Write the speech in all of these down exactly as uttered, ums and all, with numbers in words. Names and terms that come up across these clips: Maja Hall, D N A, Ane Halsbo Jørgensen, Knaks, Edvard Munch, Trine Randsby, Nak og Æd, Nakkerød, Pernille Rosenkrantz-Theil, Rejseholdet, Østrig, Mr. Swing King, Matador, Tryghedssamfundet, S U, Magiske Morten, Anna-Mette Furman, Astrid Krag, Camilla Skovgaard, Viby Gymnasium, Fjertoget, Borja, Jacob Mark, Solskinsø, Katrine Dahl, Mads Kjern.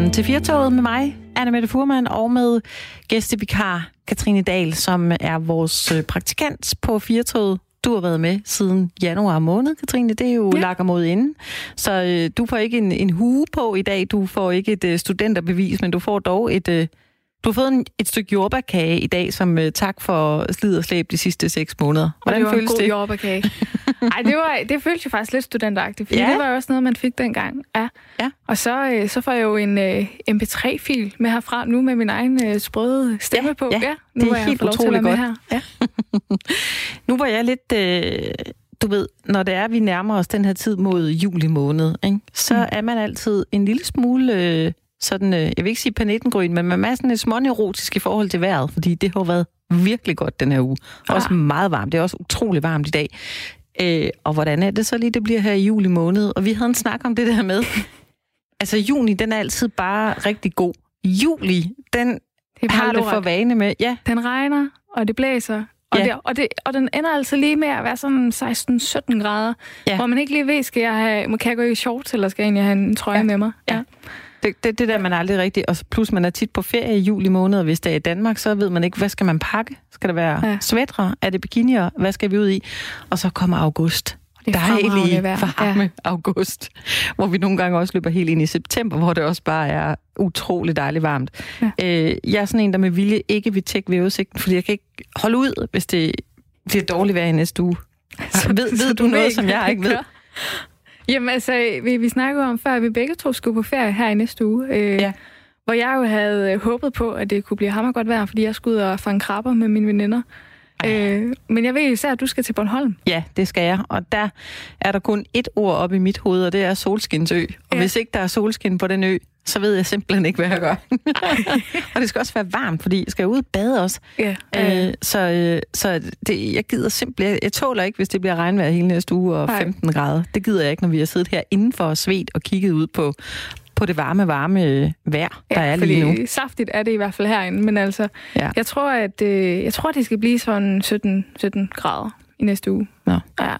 Velkommen til Fjertoget med mig, Anna-Mette Furman, og med gæstevikar Katrine Dahl, som er vores praktikant på Fjertoget. Du har været med siden januar måned, Katrine. Det er jo ja. lakker mod inden. Så øh, du får ikke en, en hue på i dag. Du får ikke et øh, studenterbevis, men du får dog et... Øh, du har fået en, et stykke jordbærkage i dag, som øh, tak for slid og slæb de sidste seks måneder. Hvordan det føles det? Det var en god jordbærkage. Ej, det, var, det føltes jo faktisk lidt studenteragtigt, for ja. det var jo også noget, man fik dengang. Ja. Ja. Og så, øh, så får jeg jo en øh, M P tre-fil med herfra nu med min egen øh, sprøde stemme ja. på. Ja, ja. Nu det er helt utroligt godt. Her. Ja. Nu var jeg lidt... Øh, du ved, når det er, vi nærmer os den her tid mod juli måned, ikke? Så mm. er man altid en lille smule... Øh, sådan, jeg vil ikke sige panettengryn, men man er sådan et smånerotisk i forhold til vejret, fordi det har været virkelig godt den her uge. Ah. Også meget varmt. Det er også utrolig varmt i dag. Øh, og hvordan er det så lige, det bliver her i juli måned? Og vi havde en snak om det der med. Altså, juni, den er altid bare rigtig god. Juli, den det har det for vane med. Ja. Den regner, og det blæser. Og, ja. det, og, det, og den ender altså lige med at være sådan seksten sytten grader, ja. hvor man ikke lige ved, skal jeg have, kan jeg gå i shorts, eller skal jeg egentlig have en trøje ja. med mig? Ja. ja. Det, det, det der, man aldrig rigtigt... Og plus, man er tit på ferie i juli måned, og hvis det er i Danmark, så ved man ikke, hvad skal man pakke? Skal der være ja. sweatre? Er det bikinier? Hvad skal vi ud i? Og så kommer august. Det er dejlige, varme ja. august, hvor vi nogle gange også løber helt ind i september, hvor det også bare er utrolig dejligt varmt. Ja. Øh, jeg er sådan en, der med vilje ikke vil tjekke vejrudsigten, fordi jeg kan ikke holde ud, hvis det bliver dårligt vejr i næste uge. Så, ved, så ved du noget, ikke, som jeg ikke ved? Jamen altså, vi, vi snakkede om før, at vi begge to skulle på ferie her i næste uge. Øh, ja. Hvor jeg jo havde håbet på, at det kunne blive hammergodt vejr, fordi jeg skulle ud og fange krabber med mine veninder. Øh, men jeg ved især, at du skal til Bornholm. Ja, det skal jeg. Og der er der kun ét ord op i mit hoved, og det er Solskinsø. Og ja. hvis ikke der er solskin på den ø, så ved jeg simpelthen ikke, hvad jeg gør. Og det skal også være varmt, fordi jeg skal ud og bade også. Ja. Øh, så så det, jeg gider simpelthen... Jeg tåler ikke, hvis det bliver regnvejr hele næste uge og femten Ej. grader. Det gider jeg ikke, når vi har siddet her indenfor og svedt og kigget ud på... på det varme, varme vejr, der ja, er lige nu. Saftigt er det i hvert fald herinde, men altså, ja. jeg tror, at øh, jeg tror, det skal blive sådan sytten, sytten grader i næste uge. Nå. Ja.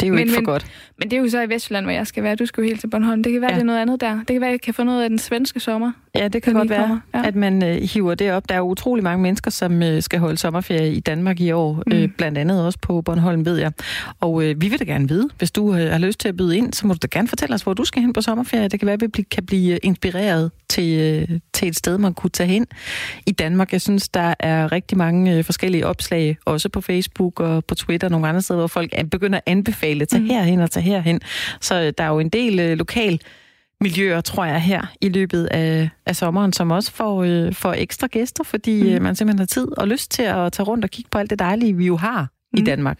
Det er jo men, ikke for men, godt. Men det er jo så i Vestjylland, hvor jeg skal være. Du skal jo helt til Bornholm. Det kan være, ja. det er noget andet der. Det kan være, at jeg kan få noget af den svenske sommer. Ja, det kan godt være, ja. at man øh, hiver det op. Der er utrolig mange mennesker, som øh, skal holde sommerferie i Danmark i år. Mm. Øh, blandt andet også på Bornholm, ved jeg. Og øh, vi vil da gerne vide, hvis du øh, har lyst til at byde ind, så må du da gerne fortælle os, hvor du skal hen på sommerferie. Det kan være, at vi kan blive inspireret til, øh, til et sted, man kunne tage hen i Danmark. Jeg synes, der er rigtig mange øh, forskellige opslag, også på Facebook og på Twitter og nogle andre steder, hvor folk begynder at anbefale tage herhen og tage herhen. Så der er jo en del øh, lokal miljøer, tror jeg, her i løbet af, af sommeren, som også får, øh, får ekstra gæster, fordi mm. øh, man simpelthen har tid og lyst til at tage rundt og kigge på alt det dejlige, vi jo har mm. i Danmark.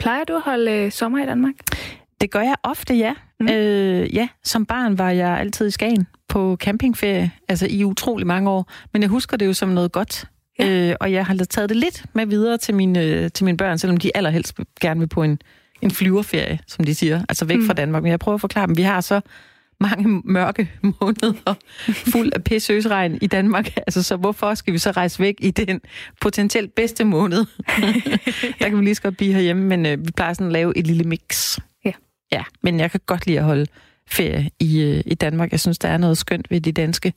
Plejer du at holde øh, sommer i Danmark? Det gør jeg ofte, ja. Mm. Øh, ja, som barn var jeg altid i Skagen på campingferie, altså i utrolig mange år, men jeg husker det jo som noget godt. Ja. Øh, og jeg har taget det lidt med videre til mine, til mine børn, selvom de allerhelst gerne vil på en En flyverferie, som de siger. Altså væk mm. fra Danmark. Men jeg prøver at forklare dem. Vi har så mange mørke måneder fuld af pissøsregn i Danmark. Altså, så hvorfor skal vi så rejse væk i den potentielt bedste måned? Der kan vi lige så godt blive herhjemme, men øh, vi plejer sådan at lave et lille mix. Ja. Ja, men jeg kan godt lide at holde ferie i, øh, i Danmark. Jeg synes, der er noget skønt ved de danske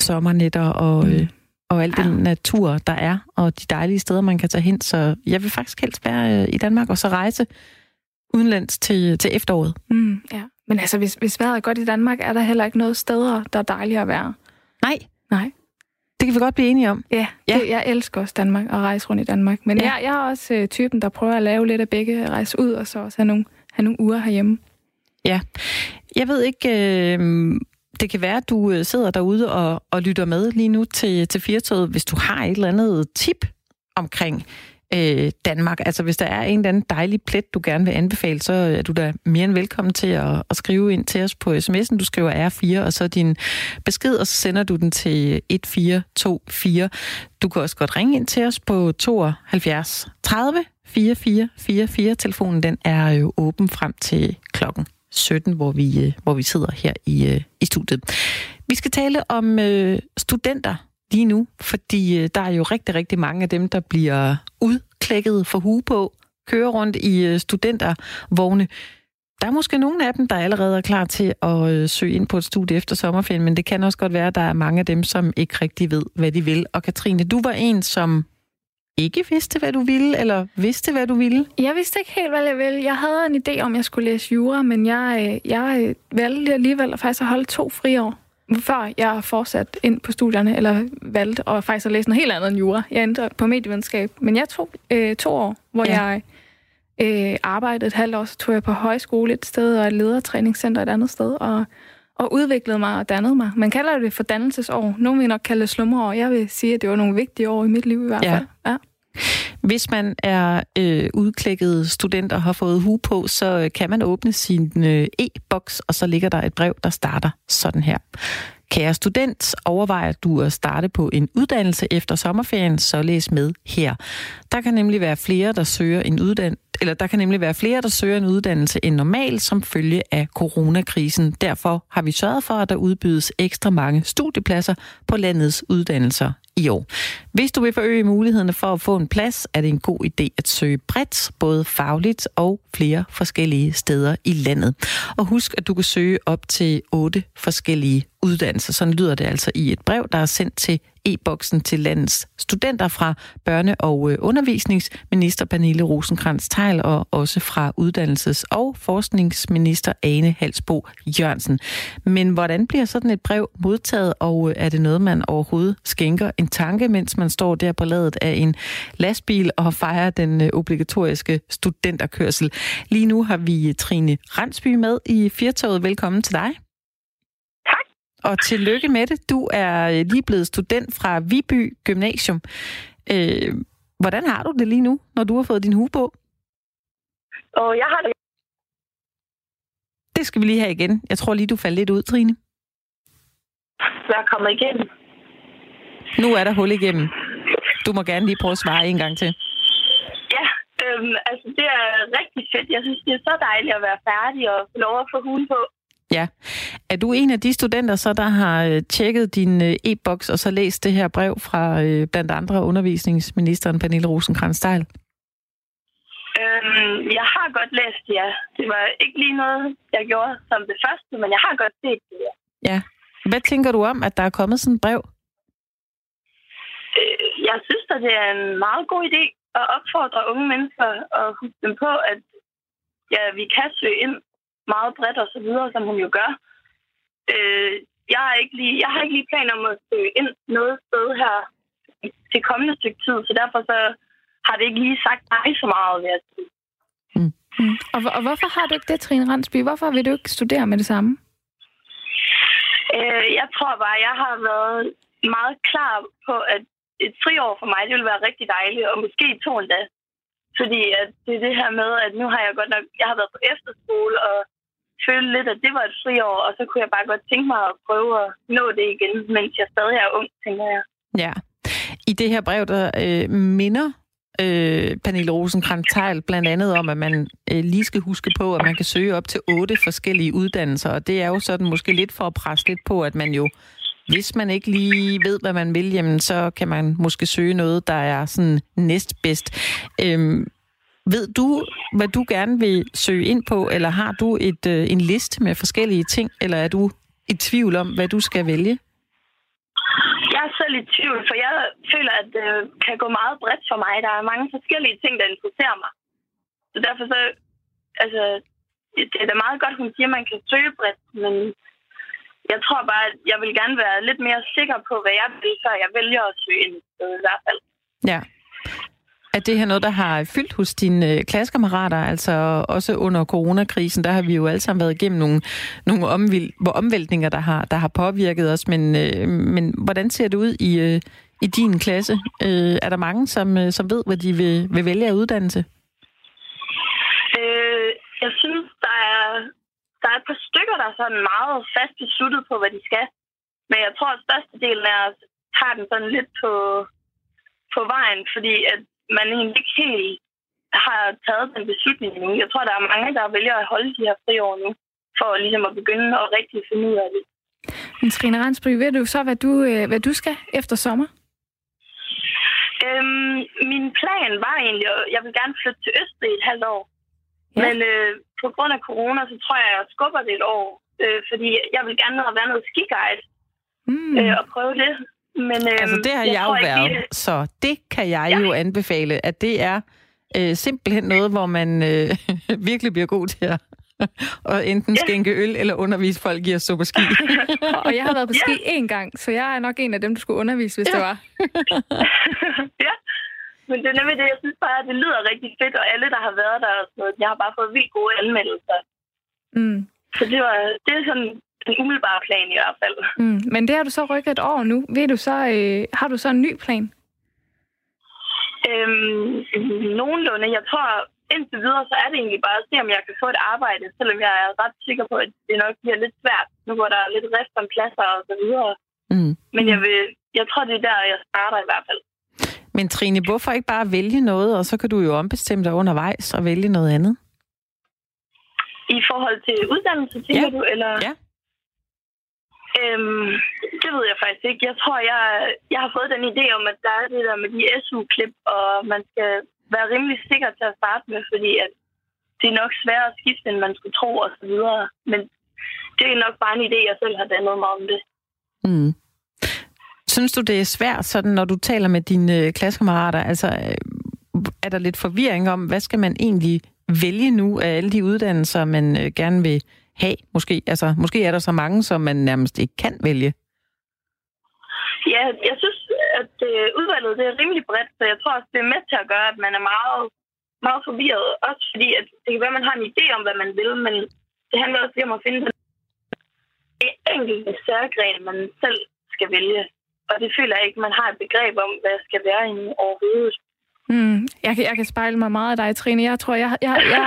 sommernetter og... Mm. Øh, og al den natur, der er, og de dejlige steder, man kan tage hen. Så jeg vil faktisk helst være øh, i Danmark, og så rejse udenlands til, til efteråret. Mm, ja. Men altså, hvis, hvis vejret er godt i Danmark, er der heller ikke noget steder, der er dejligere at være. Nej. Nej. Det kan vi godt blive enige om. Ja, ja. Det, jeg elsker også Danmark, og rejse rundt i Danmark. Men ja. jeg, jeg er også øh, typen, der prøver at lave lidt af begge, rejse ud, og så også have nogle, have nogle uger herhjemme. Ja. Jeg ved ikke... Øh, Det kan være, at du sidder derude og, og lytter med lige nu til, til Fjertoget, hvis du har et eller andet tip omkring øh, Danmark. Altså hvis der er en eller anden dejlig plet, du gerne vil anbefale, så er du da mere end velkommen til at, at skrive ind til os på sms'en. Du skriver R fire, og så din besked, og så sender du den til et fire to fire. Du kan også godt ringe ind til os på tooghalvfjerds tredive fireogfyrre fireogfyrre. Telefonen den er jo åben frem til klokken sytten, hvor vi, hvor vi sidder her i, i studiet. Vi skal tale om øh, studenter lige nu, fordi øh, der er jo rigtig, rigtig mange af dem, der bliver udklækket for hue på, kører rundt i øh, studentervogne, Der er måske nogle af dem, der allerede er klar til at søge ind på et studie efter sommerferien, men det kan også godt være, at der er mange af dem, som ikke rigtig ved, hvad de vil. Og Katrine, du var en, som ikke vidste, hvad du ville, eller vidste, hvad du ville? Jeg vidste ikke helt, hvad jeg ville. Jeg havde en idé om, jeg skulle læse jura, men jeg, jeg valgte alligevel at faktisk holde to friår, før jeg fortsat ind på studierne, eller valgte at faktisk at læse noget helt andet end jura. Jeg endte på medievidenskab, men jeg tog øh, to år, hvor ja. jeg... Øh, arbejdede et halvt år, så tog jeg på højskole et sted og et ledertræningscenter et andet sted og, og udviklede mig og dannede mig. Man kalder det for dannelsesår. Nogle vil nok kalde det slumreår. Jeg vil sige, at det var nogle vigtige år i mit liv i hvert fald. Ja. Ja. Hvis man er øh, udklækket student og har fået hue på, så kan man åbne sin øh, e-boks, og så ligger der et brev, der starter sådan her. Kære student, overvejer du at starte på en uddannelse efter sommerferien, så læs med her. Der kan nemlig være flere, der søger en uddannelse, eller der kan nemlig være flere, der søger en uddannelse end normalt som følge af coronakrisen. Derfor har vi sørget for, at der udbydes ekstra mange studiepladser på landets uddannelser i år. Hvis du vil forøge mulighederne for at få en plads, er det en god idé at søge bredt, både fagligt og flere forskellige steder i landet. Og husk, at du kan søge op til otte forskellige uddannelser. Sådan lyder det altså i et brev, der er sendt til e-boksen til landets studenter fra børne- og undervisningsminister Pernille Rosenkrantz-Theil og også fra uddannelses- og forskningsminister Ane Halsbo Jørgensen. Men hvordan bliver sådan et brev modtaget, og er det noget, man overhovedet skænker en tanke, mens man står der på ladet af en lastbil og fejrer den obligatoriske studenterkørsel? Lige nu har vi Trine Randsby med i Fjertoget. Velkommen til dig. Og tillykke med det. Du er lige blevet student fra Viby Gymnasium. Øh, hvordan har du det lige nu, når du har fået din hue på? Og jeg har det. Det skal vi lige have igen. Jeg tror lige, du faldt lidt ud, Trine. Jeg er kommet igennem. Nu er der hul igennem. Du må gerne lige prøve at svare en gang til. Ja, øh, altså det er rigtig fedt. Jeg synes, det er så dejligt at være færdig og få lov at få huen på. Ja. Er du en af de studenter, så der har tjekket din e-boks og så læst det her brev fra blandt andre undervisningsministeren Pernille Rosenkrantz-Theil? Øhm, jeg har godt læst, ja. Det var ikke lige noget, jeg gjorde som det første, men jeg har godt set det. Ja. Ja. Hvad tænker du om, at der er kommet sådan et brev? Øh, jeg synes, at det er en meget god idé at opfordre unge mennesker og huske dem på, at ja, vi kan søge ind meget bredt og så videre, som hun jo gør. Øh, jeg, er ikke lige, jeg har ikke lige planer om at søge ind noget sted her til kommende stykke tid, så derfor så har det ikke lige sagt nej så meget ved at sige. Mm. Mm. Og, og hvorfor har du ikke det, Trine Randsby? Hvorfor vil du ikke studere med det samme? Øh, jeg tror bare, jeg har været meget klar på, at et friår for mig, det ville være rigtig dejligt, og måske to endda. Fordi at det er det her med, at nu har jeg godt nok... Jeg har været på efterskole og følte lidt, at det var et friår, og så kunne jeg bare godt tænke mig at prøve at nå det igen, mens jeg stadig er ung, tænker jeg. Ja. I det her brev, der øh, minder øh, Pernille Rosenkrantz-Theil blandt andet om, at man øh, lige skal huske på, at man kan søge op til otte forskellige uddannelser, og det er jo sådan måske lidt for at presse lidt på, at man jo... Hvis man ikke lige ved, hvad man vil, jamen, så kan man måske søge noget, der er sådan næstbedst. Øhm, ved du, hvad du gerne vil søge ind på, eller har du et øh, en liste med forskellige ting, eller er du i tvivl om, hvad du skal vælge? Jeg er selv i tvivl, for jeg føler, at det øh, kan gå meget bredt for mig. Der er mange forskellige ting, der interesserer mig. Så derfor så... Altså, det er da meget godt, hun siger, at man kan søge bredt, men... Jeg tror bare, at jeg vil gerne være lidt mere sikker på, hvad jeg vil, så jeg vælger at søge ind i hvert fald. Ja. Er det her noget, der har fyldt hos dine klassekammerater, altså også under coronakrisen? Der har vi jo alle sammen været igennem nogle, nogle omvild, omvæltninger, der har, der har påvirket os, men, men hvordan ser det ud i, i din klasse? Er der mange, som, som ved, hvad de vil, vil vælge af uddannelse? Øh, jeg synes, der er... Der er et par stykker, der er sådan meget fast besluttet på, hvad de skal. Men jeg tror, at størstedelen af os har den sådan lidt på, på vejen, fordi at man egentlig ikke helt har taget den beslutning nu. Jeg tror, der er mange, der vælger at holde de her friår nu, for ligesom at begynde at rigtig finde ud af det. Men Trine Randsby, ved du så, hvad du, hvad du skal efter sommer? Øhm, min plan var egentlig, at jeg vil gerne flytte til Østrig et halvt år. Ja. Men øh, på grund af corona, så tror jeg, at jeg skubber det et år. Øh, fordi jeg vil gerne have været noget skiguide mm. øh, og prøve det. Men, øh, altså det har jeg, jeg jo været, det. Så det kan jeg ja. jo anbefale, at det er øh, simpelthen noget, hvor man øh, virkelig bliver god til at og enten yeah. skænke øl eller undervise folk i at stå på ski. Og jeg har været på ski yeah. én gang, så jeg er nok en af dem, du skulle undervise, hvis yeah. det var. Ja, men det er nemlig det, jeg synes bare, at det lyder rigtig fedt, og alle, der har været der, jeg har bare fået vildt gode anmeldelser. Mm. Så det var det er sådan en umiddelbar plan i hvert fald. Mm. Men det har du så rykket et år nu. Ved du så, øh, har du så en ny plan? Øhm, nogenlunde. Jeg tror... Indtil videre, så er det egentlig bare at se, om jeg kan få et arbejde, selvom jeg er ret sikker på, at det nok bliver lidt svært, nu hvor der er lidt rift om pladser og så videre. Mm. Men jeg, vil, jeg tror, det er der, jeg starter i hvert fald. Men Trine, hvorfor ikke bare vælge noget, og så kan du jo ombestemme dig undervejs og vælge noget andet? I forhold til uddannelse, tænker ja. du? Eller? Ja. Øhm, det ved jeg faktisk ikke. Jeg tror, jeg, jeg har fået den idé om, at der er det der med de S U-klip, og man skal... være rimelig sikker til at starte med, fordi at det er nok sværere at skifte, end man skulle tro og så videre. Men det er nok bare en idé, jeg selv har dannet mig om det. Mm. Synes du, det er svært, sådan, når du taler med dine klassekammerater? Altså, er der lidt forvirring om, hvad skal man egentlig vælge nu af alle de uddannelser, man gerne vil have? Måske, altså, måske er der så mange, som man nærmest ikke kan vælge. Ja, jeg synes, at øh, udvalget det er rimelig bredt, så jeg tror også, det er med til at gøre, at man er meget, meget forvirret. Også fordi, at det kan være, at man har en idé om, hvad man vil, men det handler også om at finde den enkelte særgren, man selv skal vælge. Og det føler jeg ikke, man har et begreb om, hvad jeg skal være i overhovedet. Mm, jeg, jeg kan spejle mig meget af dig, Trine. Jeg tror, jeg, jeg, jeg,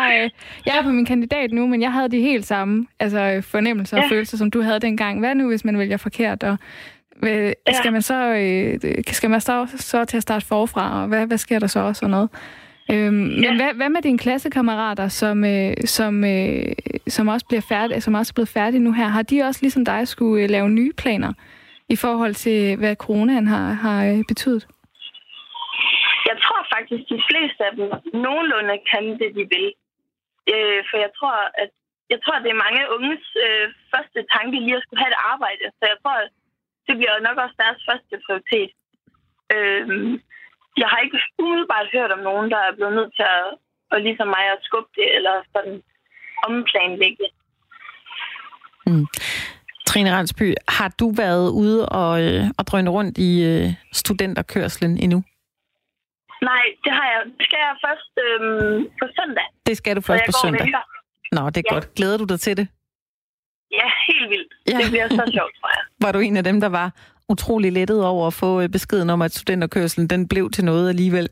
jeg er på min kandidat nu, men jeg havde de helt samme altså, fornemmelser og ja. følelser, som du havde dengang. Hvad nu, hvis man vælger forkert? Og Hvad, ja. Skal man så skal man så, så til at starte forfra, og hvad, hvad sker der så også og noget? Øhm, ja. Men hvad, hvad med dine klassekammerater, som som som også bliver færdige, som også er blevet færdige nu her? Har de også ligesom dig skulle lave nye planer i forhold til hvad coronaen har har betydet? Jeg tror faktisk de fleste af dem nogenlunde kan det de vil, øh, for jeg tror at jeg tror at det er mange unges øh, første tanke lige at skulle have et arbejde, så jeg tror at det bliver nok også deres første prioritet. Øhm, jeg har ikke umiddelbart hørt om nogen, der er blevet nødt til at, at ligesom mig at skubbe det, eller sådan omplanlægge det. Mm. Trine Randsby, har du været ude og, og drøne rundt i øh, studenterkørslen endnu? Nej, det har jeg. Det skal jeg først øhm, på søndag. Det skal du først på søndag. Nå, det er ja. godt. Glæder du dig til det? Ja, helt vildt. Ja. Det bliver så sjovt, tror jeg. Var du en af dem, der var utrolig lettet over at få beskeden om, at studenterkørslen den blev til noget alligevel?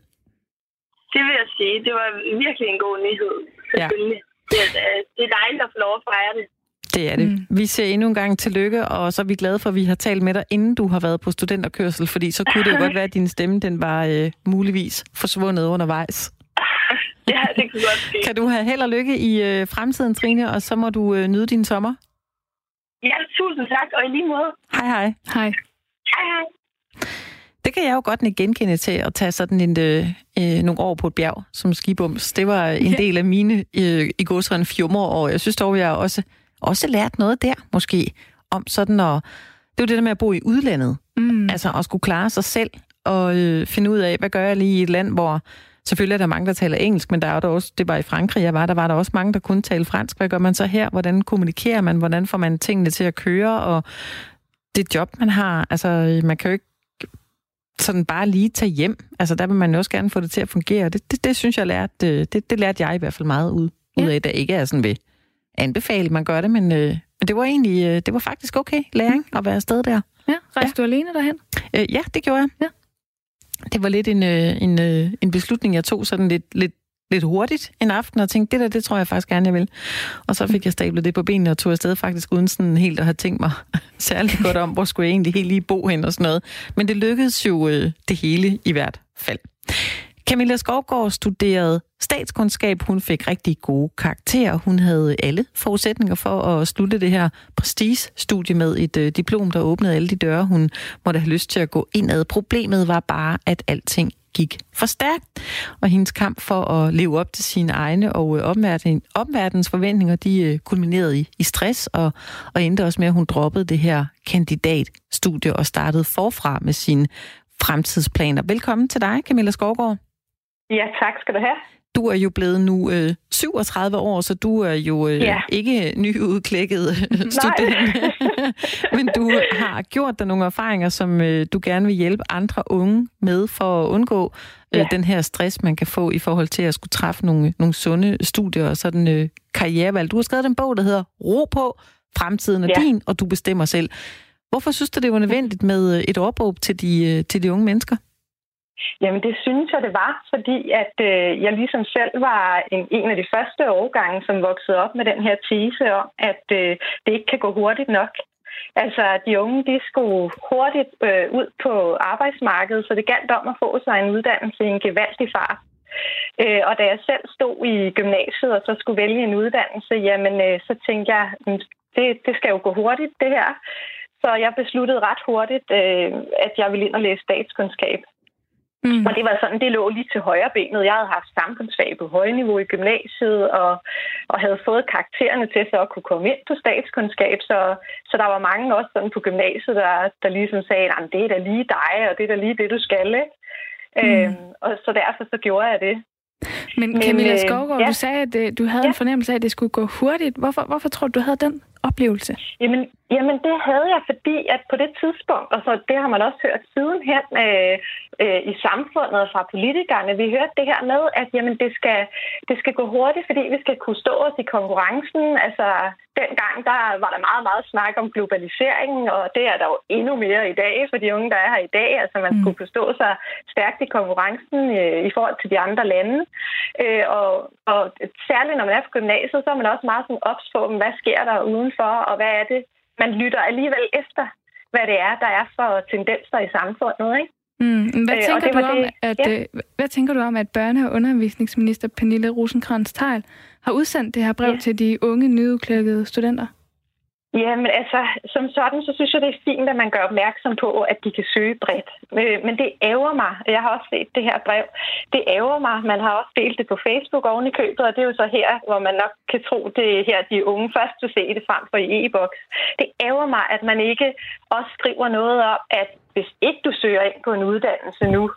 Det vil jeg sige. Det var virkelig en god nyhed, selvfølgelig. Ja. Det er dejligt at få lov at fejre det. Det er det. Mm. Vi siger endnu en gang tillykke, og så er vi glade for, at vi har talt med dig, inden du har været på studenterkørsel, fordi så kunne det jo godt være, at din stemme den var øh, muligvis forsvundet undervejs. Ja, det kunne godt ske. Kan du have held og lykke i øh, fremtiden, Trine, og så må du øh, nyde din sommer? Ja, tusind tak, og i lige måde. Hej, hej. Hej. Hej, hej. Det kan jeg jo godt genkende til at tage sådan en, øh, nogle år på et bjerg som skibums. Det var en del af mine øh, i går sådan fjummer, og jeg synes dog, jeg også også lært noget der, måske, om sådan at... Det er jo det der med at bo i udlandet. Mm. Altså at skulle klare sig selv og øh, finde ud af, hvad gør jeg lige i et land, hvor... Selvfølgelig er der mange, der taler engelsk, men der er der også, det var i Frankrig, jeg var, der var der også mange, der kunne tale fransk. Hvad gør man så her? Hvordan kommunikerer man? Hvordan får man tingene til at køre? Og det job, man har, altså man kan jo ikke sådan bare lige tage hjem. Altså der vil man også gerne få det til at fungere. Det, det, det synes jeg lærte, det, det lærte jeg i hvert fald meget ud, ja. ud af, der ikke er sådan ved anbefale, man gør det, men øh, det var egentlig, øh, det var faktisk okay læring at være afsted der. Ja, rejste ja. du alene derhen? Øh, ja, det gjorde jeg. Ja. Det var lidt en, en, en beslutning, jeg tog sådan lidt, lidt, lidt hurtigt en aften, og tænkte, det der, det tror jeg faktisk gerne, jeg vil. Og så fik jeg stablet det på benene og tog afsted faktisk, uden sådan helt at have tænkt mig særlig godt om, hvor skulle jeg egentlig helt lige bo hen og sådan noget. Men det lykkedes jo øh, det hele i hvert fald. Camilla Skovgaard studerede statskundskab. Hun fik rigtig gode karakterer. Hun havde alle forudsætninger for at slutte det her prestige-studie med et øh, diplom, der åbnede alle de døre, hun måtte have lyst til at gå indad. Problemet var bare, at alting gik for stærkt, og hendes kamp for at leve op til sine egne og omverden, omverdens forventninger, de kulminerede i, i stress, og, og endte også med, at hun droppede det her kandidatstudie og startede forfra med sine fremtidsplaner. Velkommen til dig, Camilla Skovgaard. Ja, tak skal du have. Du er jo blevet nu øh, syvogtredive år, så du er jo øh, yeah. ikke nyudklækket student. Men du har gjort dig nogle erfaringer, som øh, du gerne vil hjælpe andre unge med for at undgå øh, yeah. den her stress, man kan få i forhold til at skulle træffe nogle, nogle sunde studier og sådan øh, karrierevalg. Du har skrevet en bog, der hedder Ro på, fremtiden er yeah. din, og du bestemmer selv. Hvorfor synes du, det var nødvendigt med et opråb til de, til de unge mennesker? Jamen det synes jeg, det var, fordi at øh, jeg ligesom selv var en, en af de første årgange, som voksede op med den her tese om, at øh, det ikke kan gå hurtigt nok. Altså de unge, de skulle hurtigt øh, ud på arbejdsmarkedet, så det galt om at få sig en uddannelse i en gevaldig fart. Øh, og da jeg selv stod i gymnasiet og så skulle vælge en uddannelse, jamen øh, så tænkte jeg, det, det skal jo gå hurtigt det her. Så jeg besluttede ret hurtigt, øh, at jeg ville ind og læse statskundskab. Mm. Og det var sådan, det lå lige til højre benet. Jeg havde haft samfundsfag på højniveau i gymnasiet, og, og havde fået karaktererne til så at kunne komme ind på statskundskab. Så, så der var mange også sådan på gymnasiet, der, der ligesom sagde, at det er da lige dig, og det er da lige det, du skal. Mm. Øhm, og så derfor så gjorde jeg det. Men, Men Camilla Skovgaard, øh, ja. du sagde, at du havde ja. en fornemmelse af, at det skulle gå hurtigt. Hvorfor, hvorfor tror du, du havde den oplevelse? Jamen, jamen, det havde jeg, fordi at på det tidspunkt, og så det har man også hørt sidenhen øh, øh, i samfundet og fra politikerne, vi hørte det her med, at jamen, det, skal, det skal gå hurtigt, fordi vi skal kunne stå os i konkurrencen. Altså, dengang der var der meget, meget snak om globaliseringen, og det er der jo endnu mere i dag for de unge, der er her i dag. Altså, man mm. skulle kunne stå sig stærkt i konkurrencen øh, i forhold til de andre lande. Øh, og, og særligt, når man er på gymnasiet, så er man også meget sådan ops på, hvad sker der udenfor, og hvad er det? Man lytter alligevel efter, hvad det er, der er for tendenser i samfundet, ikke? Mm. Hvad, øh, tænker du om, det, at, ja. hvad tænker du om, at børne- og undervisningsminister Pernille Rosenkrantz-Theil har udsendt det her brev ja. til de unge, nyudklækkede studenter? Jamen altså, som sådan, så synes jeg, det er fint, at man gør opmærksom på, at de kan søge bredt. Men det ærger mig. Jeg har også set det her brev. Det ærger mig. Man har også delt det på Facebook oven i købet, og det er jo så her, hvor man nok kan tro, det er her, de unge først vil se det frem for i e-boks. Det ærger mig, at man ikke også skriver noget om, at hvis ikke du søger ind på en uddannelse nu,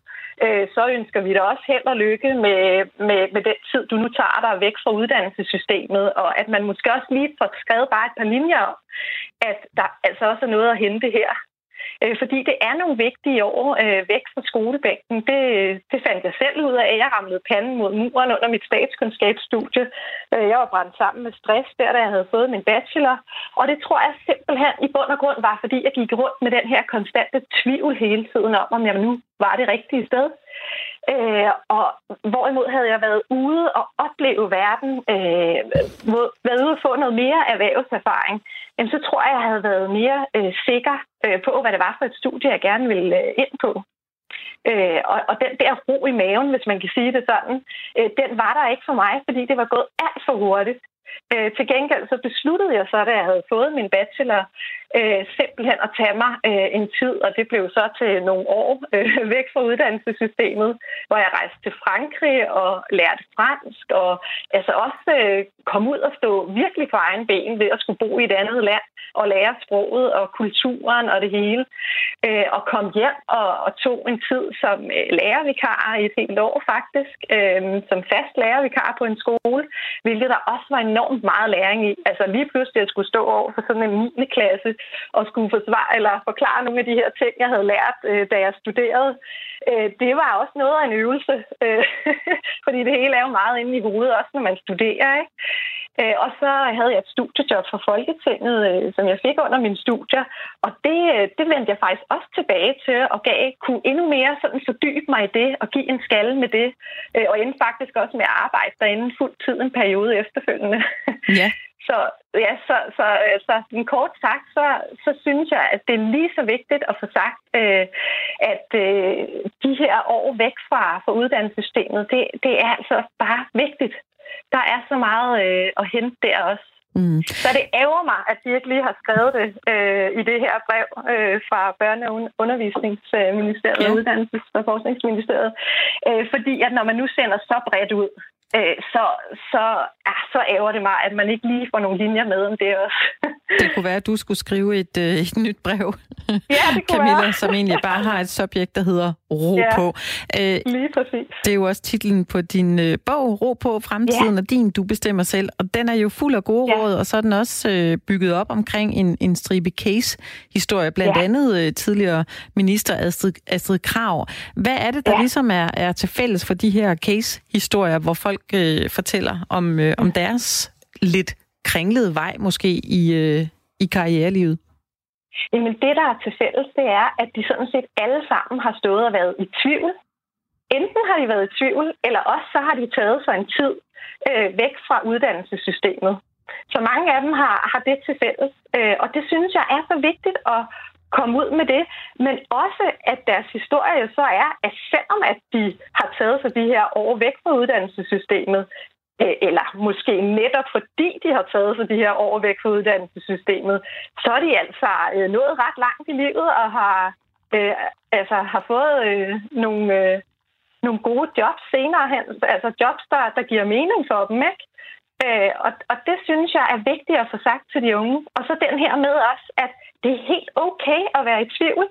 så ønsker vi dig også held og lykke med, med, med den tid, du nu tager dig væk fra uddannelsessystemet, og at man måske også lige får skrevet bare et par linjer om, at der altså også er noget at hente her. Fordi det er nogle vigtige år væk fra skolebænken. Det, det fandt jeg selv ud af. Jeg ramlede panden mod muren under mit statskundskabsstudie. Jeg var brændt sammen med stress der, da jeg havde fået min bachelor. Og det tror jeg simpelthen i bund og grund var, fordi jeg gik rundt med den her konstante tvivl hele tiden om, om jeg nu var det rigtige sted. Øh, og hvorimod havde jeg været ude og opleve verden, øh, været ude og få noget mere erhvervserfaring, jamen så tror jeg, jeg havde været mere øh, sikker øh, på, hvad det var for et studie, jeg gerne ville øh, ind på. Øh, og, og den der ro i maven, hvis man kan sige det sådan, øh, den var der ikke for mig, fordi det var gået alt for hurtigt. Øh, til gengæld så besluttede jeg så, da jeg havde fået min bachelor, øh, simpelthen at tage mig øh, en tid, og det blev så til nogle år øh, væk fra uddannelsessystemet, hvor jeg rejste til Frankrig og lærte fransk, og altså også øh, kom ud og stå virkelig på egen ben ved at skulle bo i et andet land og lære sproget og kulturen og det hele, øh, og kom hjem og, og tog en tid som øh, lærervikar i et helt år faktisk, øh, som fast lærervikar på en skole, hvilket der også var enormt meget læring i. Altså lige pludselig at skulle stå over for sådan en niende klasse og skulle forsvare eller forklare nogle af de her ting, jeg havde lært, øh, da jeg studerede. Øh, det var også noget af en øvelse, øh, fordi det hele er jo meget inde i hovedet, også når man studerer, ikke? Øh, og så havde jeg et studiejob fra Folketinget, øh, som jeg fik under mine studier, og det, det vendte jeg faktisk også tilbage til, og gav, kunne endnu mere sådan fordybe mig i det, og give en skalle med det, øh, og endte faktisk også med at arbejde derinde fuld tid en periode efterfølgende. Ja. Så, ja, så, så, så, så kort sagt, så, så synes jeg, at det er lige så vigtigt at få sagt, øh, at øh, de her år væk fra, fra uddannelsessystemet, det, det er altså bare vigtigt. Der er så meget øh, at hente der også. Mm. Så det ærger mig, at de ikke lige har skrevet det øh, i det her brev øh, fra Børne- og Undervisningsministeriet, ja. Uddannelses- og Forskningsministeriet. Øh, fordi at når man nu sender så bredt ud, øh, så, så, ah, så ærger det mig, at man ikke lige får nogle linjer med om det også. Det kunne være, at du skulle skrive et, øh, et nyt brev, ja, det kunne Camilla, være. Som egentlig bare har et subjekt, der hedder Ro ja, på. Øh, lige præcis. Det er jo også titlen på din øh, bog, Ro på, fremtiden ja. Og din, du bestemmer selv. Og den er jo fuld af gode ja. Råd, og så er den også øh, bygget op omkring en, en stribe case-historie, blandt ja. Andet øh, tidligere minister Astrid, Astrid Krag. Hvad er det, der ja. Ligesom er, er til fælles for de her case-historier, hvor folk øh, fortæller om, øh, om deres lidt kringlede vej måske i, øh, i karrierelivet? Jamen det, der er til fælles, det er, at de sådan set alle sammen har stået og været i tvivl. Enten har de været i tvivl, eller også så har de taget sig en tid øh, væk fra uddannelsessystemet. Så mange af dem har, har det til fælles, øh, og det synes jeg er så vigtigt at komme ud med det, men også at deres historie så er, at selvom at de har taget sig de her år væk fra uddannelsessystemet, eller måske netop fordi de har taget sig de her år væk fra uddannelsessystemet, så er de altså øh, nået ret langt i livet og har, øh, altså, har fået øh, nogle, øh, nogle gode jobs senere hen, altså jobs, der, der giver mening for dem, ikke? Øh, og, og det synes jeg er vigtigt at få sagt til de unge. Og så den her med også, at det er helt okay at være i tvivl.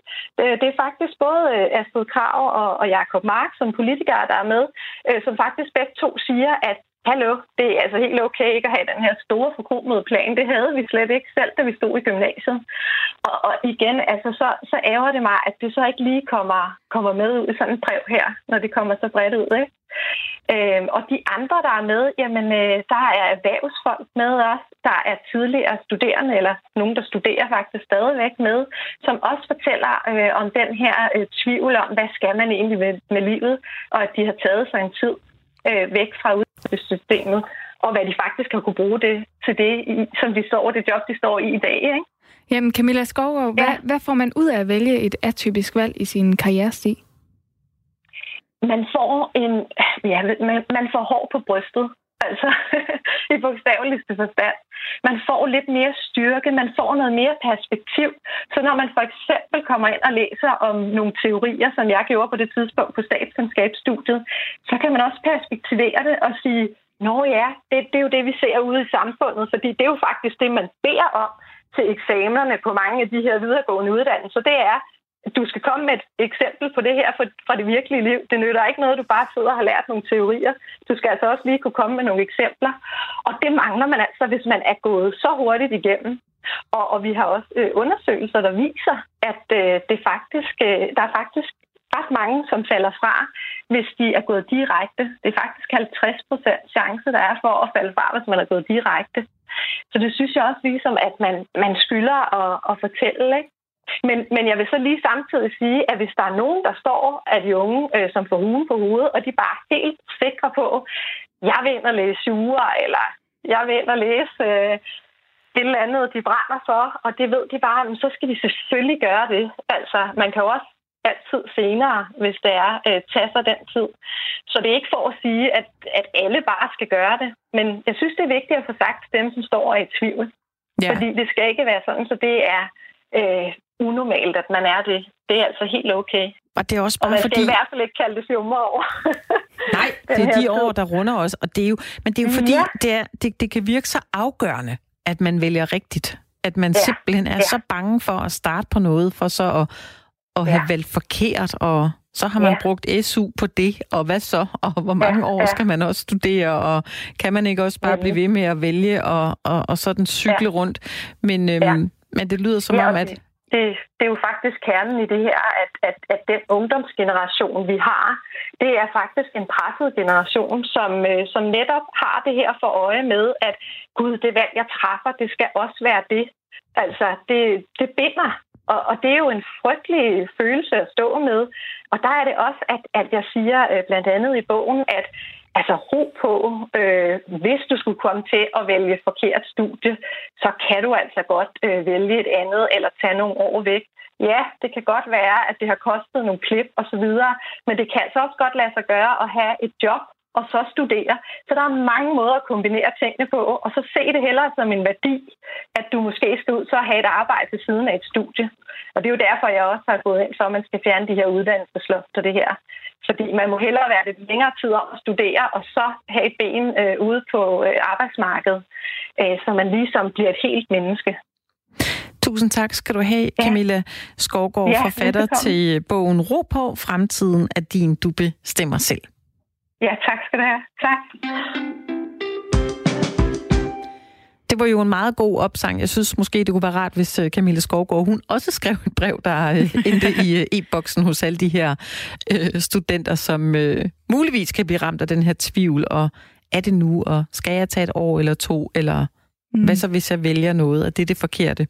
Det er faktisk både Astrid Krag og, og Jacob Mark, som politikere, der er med, øh, som faktisk begge to siger, at hallo, det er altså helt okay ikke at have den her store forkromede plan. Det havde vi slet ikke selv, da vi stod i gymnasiet. Og, og igen, altså så, så ærger det mig, at det så ikke lige kommer, kommer med ud i sådan et brev her, når det kommer så bredt ud, ikke? Øhm, og de andre, der er med, jamen øh, der er erhvervsfolk med også. Der er tidligere studerende, eller nogen, der studerer faktisk stadigvæk med, som også fortæller øh, om den her øh, tvivl om, hvad skal man egentlig med, med livet, og at de har taget sig en tid øh, væk fra ud. Systemet, og hvad de faktisk har kunne bruge det til det, som de står, det job, de står i i dag, ikke? Jamen, Camilla Skovgaard, ja. hvad, hvad får man ud af at vælge et atypisk valg i sin karrieresti? Man får en, ja, man, man får hår på brystet, altså i bogstaveligste forstand. Man får lidt mere styrke, man får noget mere perspektiv. Så når man for eksempel kommer ind og læser om nogle teorier, som jeg gjorde på det tidspunkt på statskundskabsstudiet, så kan man også perspektivere det og sige, nå ja, det, det er jo det, vi ser ude i samfundet, fordi det er jo faktisk det, man beder om til eksamenerne på mange af de her videregående uddannelser. Det er, du skal komme med et eksempel på det her fra det virkelige liv. Det nytter ikke noget, du bare sidder og har lært nogle teorier. Du skal altså også lige kunne komme med nogle eksempler. Og det mangler man altså, hvis man er gået så hurtigt igennem. Og, og vi har også øh, undersøgelser, der viser, at øh, det faktisk, øh, der er faktisk ret mange, som falder fra, hvis de er gået direkte. Det er faktisk halvtreds procent chance, der er for at falde fra, hvis man er gået direkte. Så det synes jeg også ligesom, at man, man skylder at, at fortælle, ikke? Men, men jeg vil så lige samtidig sige, at hvis der er nogen, der står af de unge, øh, som får huen på hovedet, og de bare er helt sikre på, jeg vil ind og læse jura, eller jeg vil ind og læse øh, et eller andet, de brænder for, og det ved de bare, men så skal de selvfølgelig gøre det. Altså, man kan også altid senere, hvis det er, øh, tage sig den tid. Så det er ikke for at sige, at, at alle bare skal gøre det, men jeg synes, det er vigtigt at få sagt til dem, som står i tvivl. Ja. Fordi det skal ikke være sådan, så det er øh, unormalt, at man er det. Det er altså helt okay. Og det er også bare og fordi... i hvert fald ikke kalde det fjumre år. Nej, det er de tid. År, der runder os. Og det er jo... Men det er jo fordi, ja. det, er, det, det kan virke så afgørende, at man vælger rigtigt. At man ja. simpelthen er ja. så bange for at starte på noget, for så at, at have ja. valgt forkert. Og så har man ja. brugt S U på det, og hvad så? Og hvor mange ja. år ja. skal man også studere? Og kan man ikke også bare ja. blive ved med at vælge og, og, og sådan cykle ja. rundt? Men, øhm, ja. men det lyder som ja, okay. om, at... Det, det er jo faktisk kernen i det her, at, at, at den ungdomsgeneration, vi har, det er faktisk en presset generation, som, som netop har det her for øje med, at gud, det valg, jeg træffer, det skal også være det. Altså, det, det binder, og, og det er jo en frygtelig følelse at stå med. Og der er det også, at, at jeg siger blandt andet i bogen, at altså ro på, øh, hvis du skulle komme til at vælge et forkert studie, så kan du altså godt øh, vælge et andet eller tage nogle år væk. Ja, det kan godt være, at det har kostet nogle klip osv., men det kan så også godt lade sig gøre at have et job, og så studere. Så der er mange måder at kombinere tingene på, og så se det hellere som en værdi, at du måske skal ud så have et arbejde ved siden af et studie. Og det er jo derfor, jeg også har gået ind for, at man skal fjerne de her uddannelsesloft og det her. Fordi man må hellere være lidt længere tid om at studere, og så have et ben øh, ude på øh, arbejdsmarkedet, øh, så man ligesom bliver et helt menneske. Tusind tak skal du have, Camilla ja. Skovgaard, ja, forfatter til bogen Ro på, fremtiden er din, du bestemmer selv. Ja, tak skal du have. Tak. Det var jo en meget god opsang. Jeg synes måske, det kunne være rart, hvis Camilla Skovgaard, hun også skrev et brev, der endte i e-boksen hos alle de her øh, studenter, som øh, muligvis kan blive ramt af den her tvivl. Og er det nu, og skal jeg tage et år eller to, eller... Mm. Hvad så, hvis jeg vælger noget, og det er det forkerte?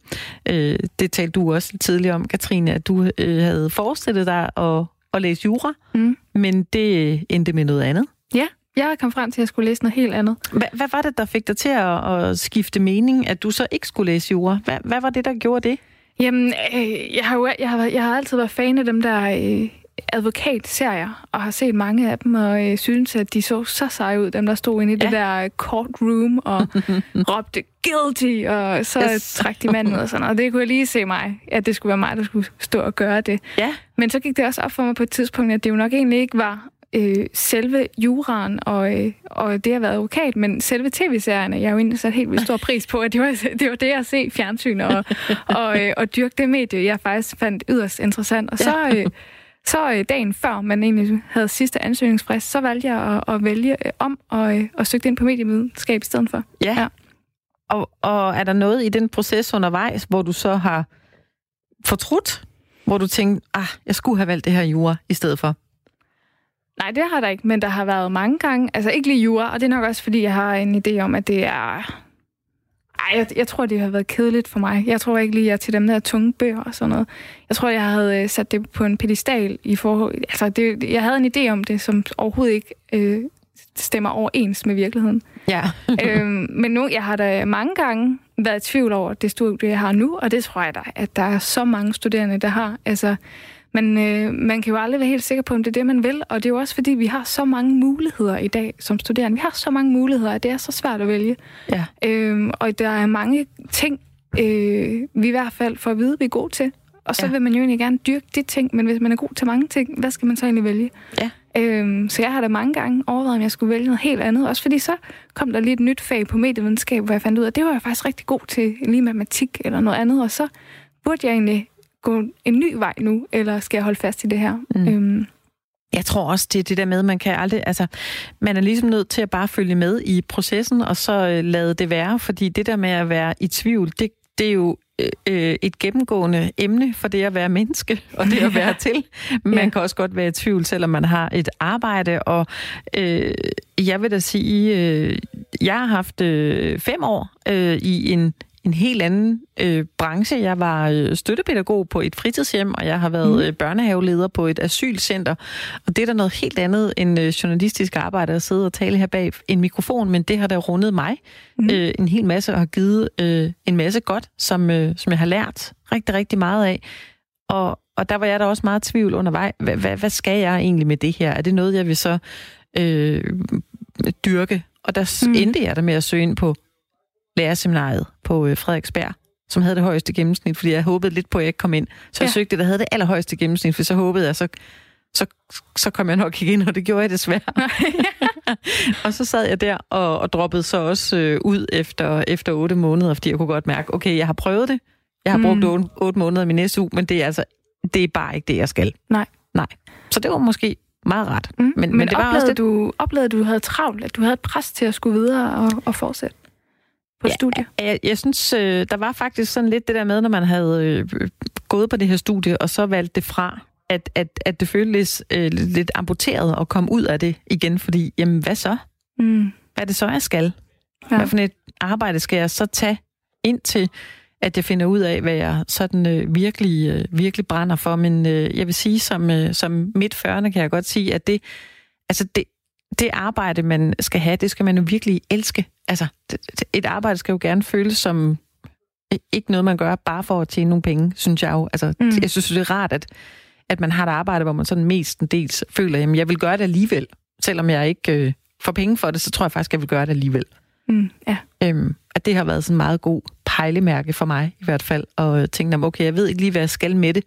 Øh, det talte du også tidligere om, Katrine, at du øh, havde forestillet dig at, at læse jura, mm. men det endte med noget andet. Ja, jeg kom frem til, at jeg skulle læse noget helt andet. H- hvad var det, der fik dig til at, at skifte mening, at du så ikke skulle læse jura? H- hvad var det, der gjorde det? Jamen, øh, jeg, har jo, jeg, har, jeg har altid været fan af dem, der... Øh advokatserier, og har set mange af dem, og øh, synes, at de så så seje ud, dem der stod inde i ja. det der courtroom, og råbte guilty, og så yes. trak de manden ud og sådan noget. Og det kunne jeg lige se mig, at det skulle være mig, der skulle stå og gøre det. Ja. Men så gik det også op for mig på et tidspunkt, at det jo nok egentlig ikke var øh, selve juraen, og, øh, og det at være advokat, men selve tv-serierne. Jeg har jo egentlig sat helt vildt stor pris på, at det var det, var det at se fjernsyn, og, og, øh, og dyrke det medie, jeg faktisk fandt yderst interessant. Og så... Øh, Så dagen før man egentlig havde sidste ansøgningsfrist, så valgte jeg at, at vælge om og, og søgte ind på medievidenskab i stedet for. Ja, ja. Og, og er der noget i den proces undervejs, hvor du så har fortrudt? Hvor du tænkte, ah, jeg skulle have valgt det her jura i stedet for? Nej, det har der ikke, men der har været mange gange. Altså ikke lige jura, og det er nok også, fordi jeg har en idé om, at det er... Ej, jeg, jeg tror, det har været kedeligt for mig. Jeg tror ikke lige, jeg er til dem der tunge bøger og sådan noget. Jeg tror, jeg havde øh, sat det på en pedestal i forhold... Altså, det, jeg havde en idé om det, som overhovedet ikke øh, stemmer overens med virkeligheden. Ja. øhm, men nu, jeg har da mange gange været i tvivl over det studie, jeg har nu, og det tror jeg da, at der er så mange studerende, der har. Altså, man, øh, man kan jo aldrig være helt sikker på, om det er det, man vil, og det er jo også, fordi vi har så mange muligheder i dag som studerende. Vi har så mange muligheder, at det er så svært at vælge. Ja. Øhm, og der er mange ting, øh, vi i hvert fald får at vide, vi er gode til. Og så ja. vil man jo egentlig gerne dyrke de ting, men hvis man er god til mange ting, hvad skal man så egentlig vælge? Ja. Øhm, så jeg har da mange gange overvejet, om jeg skulle vælge noget helt andet. Også fordi så kom der lige et nyt fag på medievidenskab, hvor jeg fandt ud af, at det var jeg faktisk rigtig god til, lige matematik eller noget andet. Og så burde jeg egentlig gå en ny vej nu, eller skal jeg holde fast i det her? Mm. Øhm. Jeg tror også, det er det der med, man kan aldrig, altså, man er ligesom nødt til at bare følge med i processen, og så øh, lade det være, fordi det der med at være i tvivl, det, det er jo øh, et gennemgående emne for det at være menneske, og det at være til. Man ja. kan også godt være i tvivl, selvom man har et arbejde, og øh, jeg vil da sige, øh, jeg har haft øh, fem år øh, i en en helt anden øh, branche. Jeg var øh, støttepædagog på et fritidshjem, og jeg har været øh, børnehaveleder på et asylcenter. Og det er da noget helt andet end øh, journalistisk arbejde at sidde og tale her bag en mikrofon, men det har da rundet mig mm. øh, en hel masse og har givet øh, en masse godt, som, øh, som jeg har lært rigtig, rigtig meget af. Og, og der var jeg da også meget tvivl undervejs. Hvad skal jeg egentlig med det her? Er det noget, jeg vil så øh, dyrke? Og der mm. endte jeg da med at søge ind på lærerseminariet på Frederiksberg, som havde det højeste gennemsnit, fordi jeg håbede lidt på, at jeg ikke kom ind. Så jeg ja. søgte, der havde det allerhøjeste gennemsnit, for så håbede jeg, så, så, så kom jeg nok ikke ind, og det gjorde jeg desværre. Og så sad jeg der og, og droppede så også øh, ud efter, efter otte måneder, fordi jeg kunne godt mærke, okay, jeg har prøvet det, jeg har brugt mm. otte, otte måneder i min S U, men det er, altså, det er bare ikke det, jeg skal. Nej. Nej. Så det var måske meget ret. Mm. Men, men, men det var også det, du oplevede, at du havde travlt, at du havde et pres til at skulle videre og, og fortsætte? Ja, jeg, jeg synes, øh, der var faktisk sådan lidt det der med, når man havde øh, gået på det her studie, og så valgte det fra, at, at, at det føltes øh, lidt amputeret at komme ud af det igen, fordi, jamen hvad så? Mm. Hvad er det så, jeg skal? Ja. Hvad for et arbejde skal jeg så tage indtil, at jeg finder ud af, hvad jeg sådan øh, virkelig, øh, virkelig brænder for? Men øh, jeg vil sige, som, øh, som midt fyrrerne kan jeg godt sige, at det, altså det, det arbejde, man skal have, det skal man jo virkelig elske. Altså, et arbejde skal jo gerne føles som ikke noget, man gør bare for at tjene nogle penge, synes jeg jo. Altså, mm. jeg synes, det er rart, at, at man har et arbejde, hvor man sådan mestendels føler, jamen, jeg vil gøre det alligevel, selvom jeg ikke øh, får penge for det, så tror jeg faktisk, at jeg vil gøre det alligevel. Mm, ja. Øhm, at det har været sådan en meget god pejlemærke for mig, i hvert fald, og tænke, om, okay, jeg ved ikke lige, hvad jeg skal med det,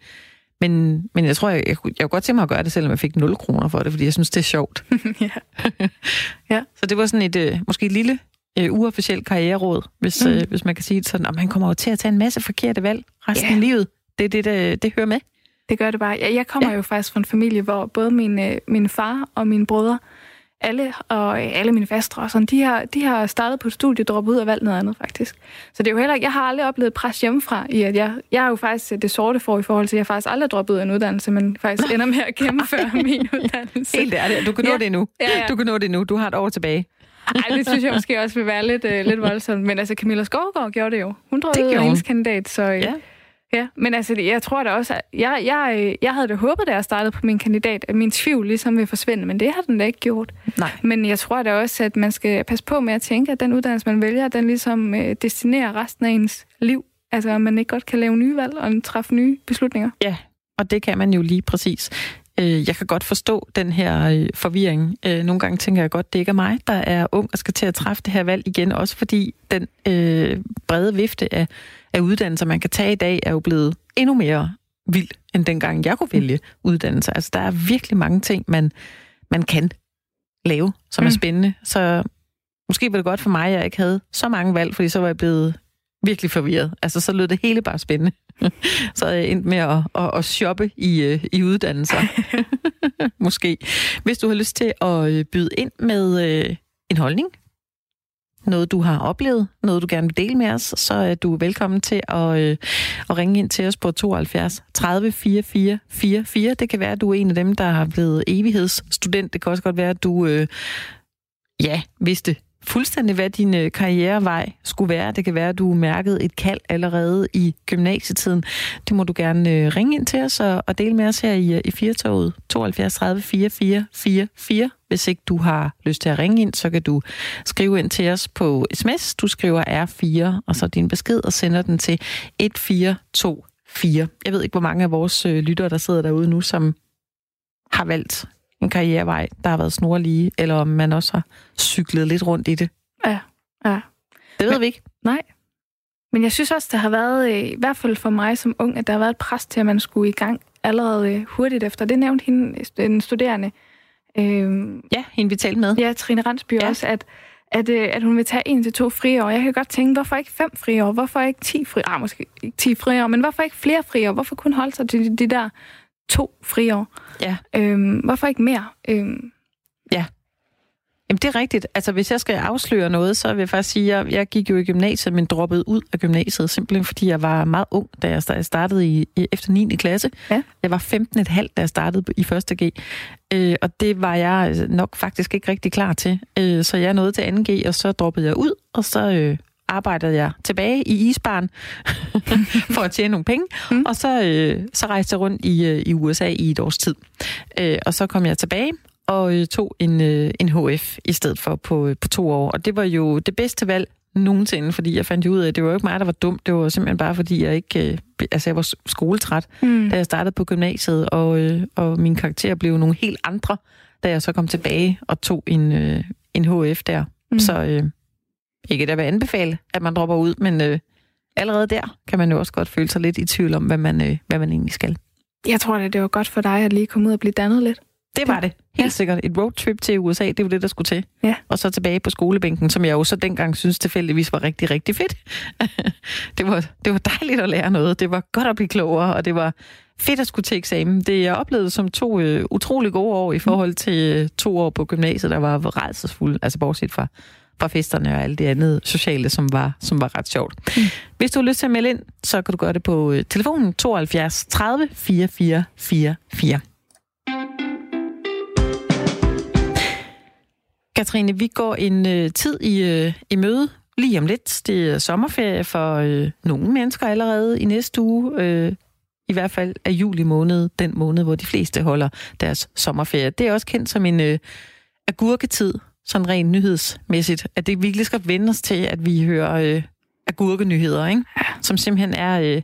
men, men jeg tror, jeg, jeg, jeg kunne godt tænke mig at gøre det, selvom jeg fik nul kroner for det, fordi jeg synes, det er sjovt. Ja. Ja. Så det var sådan et, måske et lille øh, uofficielt karriereråd, hvis, mm. øh, hvis man kan sige det sådan, at man kommer jo til at tage en masse forkerte valg resten yeah. af livet. Det er det, det, det hører med. Det gør det bare. Jeg, jeg kommer ja. jo faktisk fra en familie, hvor både min, min far og mine brødre, alle og alle mine fastre og sådan, de har, de har startet på et studie, droppet ud og valgt noget andet, faktisk. Så det er jo heller ikke, jeg har aldrig oplevet pres hjemmefra i, at jeg, jeg er jo faktisk det sorte for i forhold til, at jeg faktisk aldrig har droppet ud af en uddannelse, men faktisk ender med at gennemføre min uddannelse. Helt ærligt, du kan nå ja. det nu. Ja, ja. Du kan nå det nu, du har et år tilbage. Ej, det synes jeg måske også vil være lidt, øh, lidt voldsomt, men altså Camilla Skovgaard gjorde det jo. Hun droppede ud af hendes kandidat, så... Øh, ja. Ja, men altså, jeg tror da også, at jeg, jeg, jeg havde det håbet, da jeg startede på min kandidat, at min tvivl ligesom vil forsvinde, men det har den da ikke gjort. Nej. Men jeg tror da også, at man skal passe på med at tænke, at den uddannelse, man vælger, den ligesom øh, destinerer resten af ens liv. Altså, at man ikke godt kan lave nye valg og træffe nye beslutninger. Ja, og det kan man jo lige præcis. Jeg kan godt forstå den her forvirring. Nogle gange tænker jeg godt, det ikke er mig, der er ung og skal til at træffe det her valg igen, også fordi den øh, brede vifte af af uddannelser, man kan tage i dag, er jo blevet endnu mere vild, end dengang jeg kunne vælge uddannelser. Altså, der er virkelig mange ting, man, man kan lave, som mm. er spændende. Så måske var det godt for mig, at jeg ikke havde så mange valg, fordi så var jeg blevet virkelig forvirret. Altså, så lød det hele bare spændende. Så jeg endte med at, at, at shoppe i, i uddannelser. Måske. Hvis du har lyst til at byde ind med en holdning, noget, du har oplevet, noget, du gerne vil dele med os, så er du velkommen til at, øh, at ringe ind til os på tooghalvfjerds tredive fireogfyrre fireogfyrre. Det kan være, at du er en af dem, der har blevet evighedsstudent. Det kan også godt være, at du øh, ja, vidste fuldstændig, hvad din øh, karrierevej skulle være. Det kan være, at du mærkede et kald allerede i gymnasietiden. Det må du gerne øh, ringe ind til os og, og dele med os her i, i Fjertoget. tooghalvfjerds tredive fireogfyrre fireogfyrre. Hvis ikke du har lyst til at ringe ind, så kan du skrive ind til os på sms. Du skriver R fire, og så din besked, og sender den til et fire to fire. Jeg ved ikke, hvor mange af vores lyttere, der sidder derude nu, som har valgt en karrierevej, der har været snorlige, eller om man også har cyklet lidt rundt i det. Ja, ja. Det ved Men, vi ikke. Nej. Men jeg synes også, der har været, i hvert fald for mig som ung, at der har været et pres til, at man skulle i gang allerede hurtigt efter. Det nævnte hende, den studerende, Øhm, ja, hende vi talte med. Ja, Trine Randsby ja. også, at, at, at hun vil tage en til to friår. Jeg kan godt tænke, hvorfor ikke fem friår? Hvorfor ikke ti friår? Ah, måske ikke ti friår, men hvorfor ikke flere friår? Hvorfor kun holde sig til de, de der to friår? Ja. Øhm, hvorfor ikke mere? Øhm. Ja. Jamen, det er rigtigt. Altså, hvis jeg skal afsløre noget, så vil jeg faktisk sige, at jeg, jeg gik jo i gymnasiet, men droppede ud af gymnasiet, simpelthen fordi jeg var meget ung, da jeg startede i, efter niende klasse. Ja. Jeg var femten komma fem, da jeg startede i første G, øh, og det var jeg nok faktisk ikke rigtig klar til. Øh, så jeg nåede til anden G, og så droppede jeg ud, og så øh, arbejdede jeg tilbage i isbaren for at tjene nogle penge, mm. og så, øh, så rejste jeg rundt i, i U S A i et års tid. Øh, og så kom jeg tilbage, og tog en, en H F i stedet for på, på to år. Og det var jo det bedste valg nogensinde, fordi jeg fandt ud af, at det var jo ikke mig, der var dum. Det var simpelthen bare, fordi jeg ikke... Altså, jeg var skoletræt, mm. da jeg startede på gymnasiet, og, og mine karakterer blev nogle helt andre, da jeg så kom tilbage og tog en, en H F der. Mm. Så øh, ikke der vil anbefale, at man dropper ud, men øh, allerede der kan man jo også godt føle sig lidt i tvivl om, hvad man, øh, hvad man egentlig skal. Jeg tror da, det var godt for dig at lige komme ud og blive dannet lidt. Det var det. Helt ja. sikkert. Et roadtrip til U S A, det var det, der skulle til. Ja. Og så tilbage på skolebænken, som jeg jo så dengang synes tilfældigvis var rigtig, rigtig fedt. det, var, det var dejligt at lære noget. Det var godt at blive klogere, og det var fedt at skulle til eksamen. Det jeg oplevede som to øh, utrolig gode år i forhold til øh, to år på gymnasiet, der var rædselsfulde, altså bortset fra, fra festerne og alt det andet sociale, som var, som var ret sjovt. Mm. Hvis du har lyst til at melde ind, så kan du gøre det på øh, telefonen tooghalvfjerds tredive fireogfyrre fireogfyrre. Katrine, vi går en øh, tid i, øh, i møde lige om lidt. Det er sommerferie for øh, nogle mennesker allerede i næste uge. Øh, I hvert fald er juli måned den måned, hvor de fleste holder deres sommerferie. Det er også kendt som en øh, agurketid, sådan rent nyhedsmæssigt. At det virkelig skal vende os til, at vi hører øh, agurkenyheder, ikke? Som simpelthen er øh,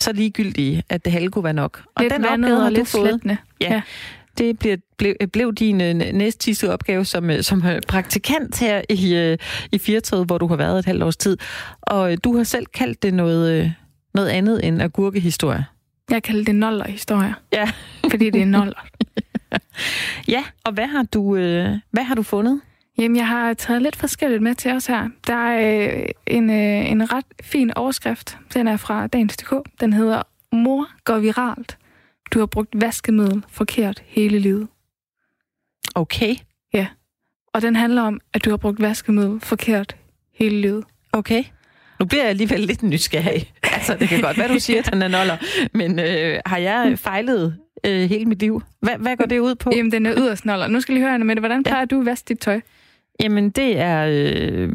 så ligegyldige, at det halve kunne være nok. Og lidt den opgave har du fået. Ja. Ja. Det blev, blev, blev din næste sidste opgave som, som praktikant her i, i Fjertoget, hvor du har været et halvt års tid. Og du har selv kaldt det noget, noget andet end agurkehistorie. Jeg kalder det nollerhistorie, ja. Fordi det er noller. Ja, og hvad har, du, øh, hvad har du fundet? Jamen, jeg har taget lidt forskelligt med til os her. Der er øh, en, øh, en ret fin overskrift. Den er fra dagens punktum d k. Den hedder, mor går viralt. Du har brugt vaskemiddel forkert hele livet. Okay. Ja, og den handler om, at du har brugt vaskemiddel forkert hele livet. Okay. Nu bliver jeg alligevel lidt nysgerrig. Altså, det kan godt være, du siger, at den er noller. Men øh, har jeg fejlet øh, hele mit liv? Hva, hvad går det ud på? Jamen, den er yderst noller. Nu skal I høre, Anna-Mette, hvordan plejer ja. du at vaske dit tøj? Jamen, det er øh,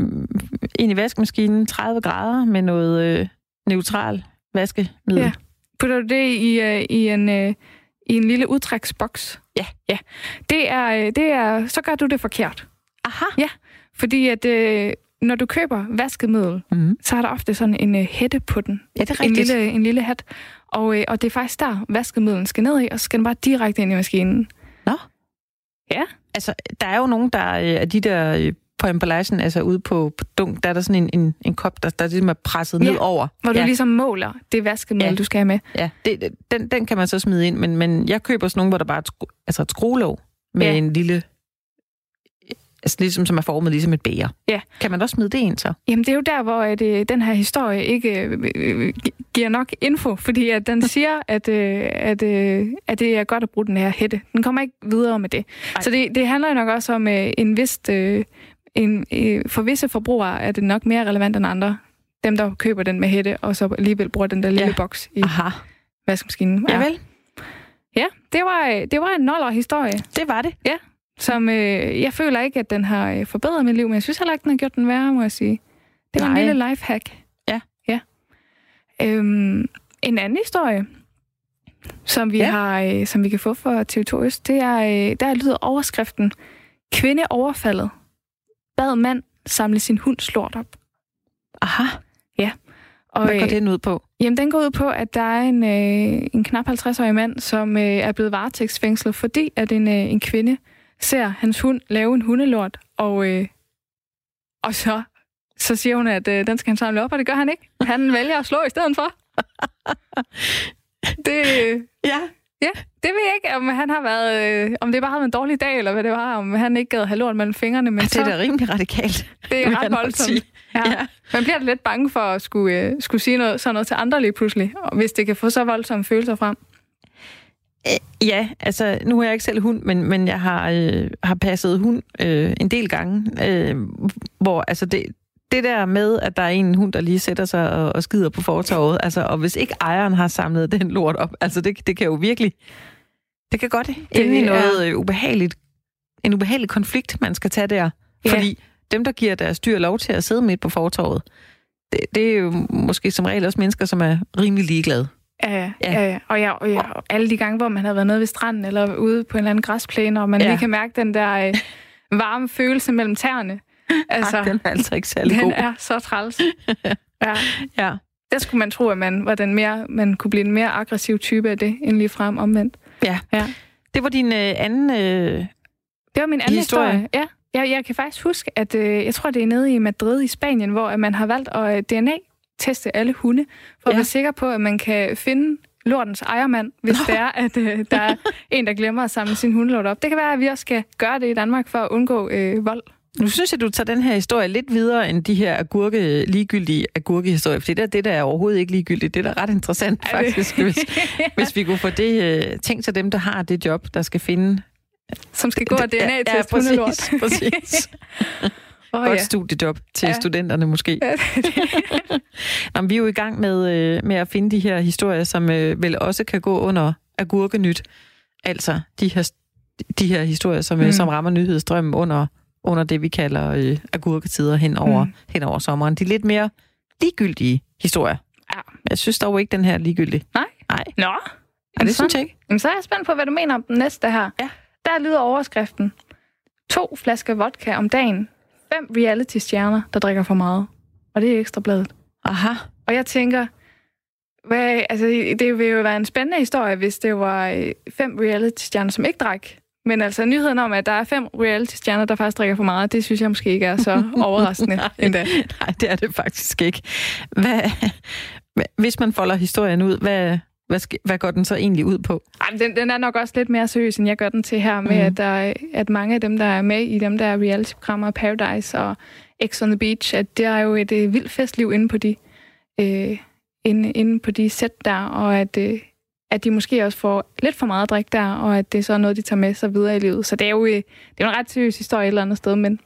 ind i vaskemaskinen, tredive grader med noget øh, neutral vaskemiddel. Ja. Putter du det i, øh, i, en, øh, i en lille udtræksboks? Ja. Ja. Det er, det er, så gør du det forkert. Aha. Ja, fordi at... Øh, Når du køber vaskemiddel, mm. så er der ofte sådan en uh, hætte på den. Ja, det er rigtigt. En lille, en lille hat. Og, uh, og det er faktisk der, vaskemiddelen skal ned i, og så skal den bare direkte ind i maskinen. Nå. Ja. Altså, der er jo nogen, der er de der på emballagen, altså ude på, på dunk, der er der sådan en, en, en kop, der, der er ligesom er presset ja. ned over. Hvor du ja. ligesom måler det vaskemiddel, ja. du skal have med. Ja, det, den, den kan man så smide ind, men, men jeg køber sådan nogen, hvor der bare er et, skru, altså et skruelåg med ja. en lille... Altså ligesom som er formet ligesom et bæger. Ja. Kan man også smide det ind så? Jamen det er jo der, hvor at, øh, den her historie ikke øh, giver nok info, fordi at den siger, at, øh, at, øh, at det er godt at bruge den her hætte. Den kommer ikke videre med det. Ej. Så det, det handler jo nok også om øh, en vist... Øh, en, øh, for visse forbrugere er det nok mere relevant end andre. Dem, der køber den med hætte, og så alligevel bruger den der lille ja. boks i Aha. vaskemaskinen. Ja. Javel. Ja, det var, det var en nollerhistorie. Det var det. Ja. Som øh, jeg føler ikke, at den har øh, forbedret mit liv, men jeg synes heller ikke, den har gjort den værre, må jeg sige. Det var Nej. en lille lifehack. Ja. ja. Øhm, en anden historie, som vi, ja. har, øh, som vi kan få fra T V to Øst, det er, øh, der lyder overskriften, kvinde overfaldet, bad mand samle sin hund slort op. Aha. Ja. Og, hvad går den ud på? Øh, jamen, den går ud på, at der er en, øh, en knap halvtreds-årig mand, som øh, er blevet varetægtsfængslet, fordi at en, øh, en kvinde... ser hans hund lave en hundelort, og, øh, og så, så siger hun, at øh, den skal han samle op, og det gør han ikke. Han vælger at slå i stedet for. Det, øh, ja. ja, det ved jeg ikke, om han har været, øh, om det bare har været en dårlig dag, eller hvad det var, om han ikke gad have lort mellem fingrene. Men ja, det er så, da rimelig radikalt. Det er ret voldsomt. Ja. Ja. Man bliver lidt bange for at skulle, øh, skulle sige noget, sådan noget til andre lige pludselig, hvis det kan få så voldsomme følelser frem. Ja, altså nu er jeg ikke selv hund, men, men jeg har, øh, har passet hund øh, en del gange, øh, hvor altså det, det der med, at der er en hund, der lige sætter sig og, og skider på fortovet, altså, og hvis ikke ejeren har samlet den lort op, altså det, det kan jo virkelig, det kan godt ende i noget øh, ubehageligt, en ubehagelig konflikt, man skal tage der, fordi ja. dem, der giver deres dyr lov til at sidde midt på fortovet, det, det er jo måske som regel også mennesker, som er rimelig ligeglade. Ja, ja, ja. Og, ja, og ja, og alle de gange, hvor man havde været nede ved stranden, eller ude på en eller anden græsplæne, og man ja. lige kan mærke den der øh, varme følelse mellem tæerne. Altså, Ach, den er altså ikke særlig den god. Den er så træls. Ja. ja. Der skulle man tro, at man, var den mere, man kunne blive en mere aggressiv type af det, end lige frem omvendt. Ja. ja. Det var din øh, anden øh, Det var min anden historie, historie. ja. Jeg, jeg kan faktisk huske, at øh, jeg tror, det er nede i Madrid i Spanien, hvor at man har valgt at øh, D N A teste alle hunde, for at ja. være sikker på, at man kan finde lortens ejermand, hvis Nå. det er, at øh, der er en, der glemmer at samle sin hundelort op. Det kan være, at vi også skal gøre det i Danmark for at undgå øh, vold. Nu synes jeg, du tager den her historie lidt videre end de her agurke, ligegyldige agurkehistorier, for det der, det der er overhovedet ikke ligegyldigt. Det der er ret interessant, faktisk, hvis, hvis vi kunne få det øh, tænkt til dem, der har det job, der skal finde... Som skal gå og D N A-teste hundelort. Ja, præcis, præcis. Oh, Godt ja. studiejob til ja. studenterne måske. Ja. Nå, vi er jo i gang med, øh, med at finde de her historier, som øh, vel også kan gå under agurkenyt. Altså de her, de her historier, som, mm. som rammer nyhedsstrømmen under, under det, vi kalder øh, agurketider hen over, mm. hen over sommeren. De lidt mere ligegyldige historier. Ja. Jeg synes dog ikke, den her er ligegyldig. Nej? Nej. Nå. Er det, det synes jeg ikke? Jamen, så er jeg spændt på, hvad du mener om den næste her. Ja. Der lyder overskriften. To flasker vodka om dagen. Fem reality-stjerner, der drikker for meget. Og det er Ekstra Bladet. Aha. Og jeg tænker, Hvad, altså, det ville jo være en spændende historie, hvis det var fem reality-stjerner, som ikke drak. Men altså, nyheden om, at der er fem reality-stjerner, der faktisk drikker for meget, det synes jeg måske ikke er så overraskende nej, endda. Nej, det er det faktisk ikke. Hvad, hvis man folder historien ud, hvad, hvad, hvad går den så egentlig ud på? Ej, den, den er nok også lidt mere seriøs, end jeg gør den til her, med mm. at, der, at mange af dem, der er med i dem, der er reality-programmer, Paradise og X on the Beach, at det er jo et øh, vildt festliv inde på de... Øh, Inde, inde på de sæt der, og at, øh, at de måske også får lidt for meget drik der, og at det så er noget, de tager med sig videre i livet. Så det er jo, øh, det er jo en ret seriøs historie et eller andet sted, men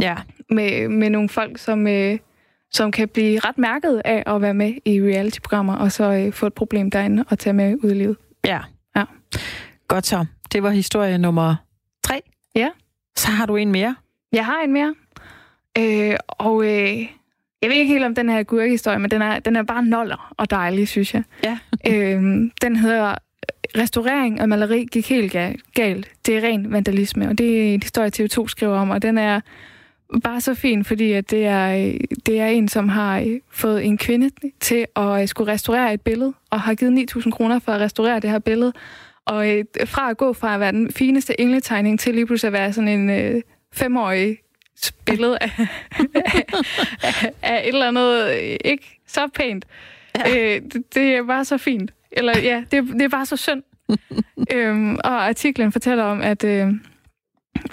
ja. med, med nogle folk, som, øh, som kan blive ret mærket af at være med i reality-programmer, og så øh, få et problem derinde og tage med ud i livet. Ja. ja. Godt så. Det var historie nummer tre. Ja. Så har du en mere. Jeg har en mere. Øh, og... Øh, Jeg ved ikke helt om den her gurkehistorie, men den er, den er bare noller og dejlig, synes jeg. Ja. øhm, den hedder Restaurering og maleri gik helt galt. Det er ren vandalisme, og det er en historie, T V to skriver om, og den er bare så fin, fordi at det, er, det er en, som har fået en kvinde til at skulle restaurere et billede, og har givet ni tusind kroner for at restaurere det her billede. Og øh, fra at gå fra at være den fineste engletegning til lige pludselig at være sådan en øh, femårig billede af, af, af et eller andet ikke så pænt. Ja. Øh, det, det er bare så fint. Eller ja, det, det er bare så synd. øhm, og artiklen fortæller om, at, øh,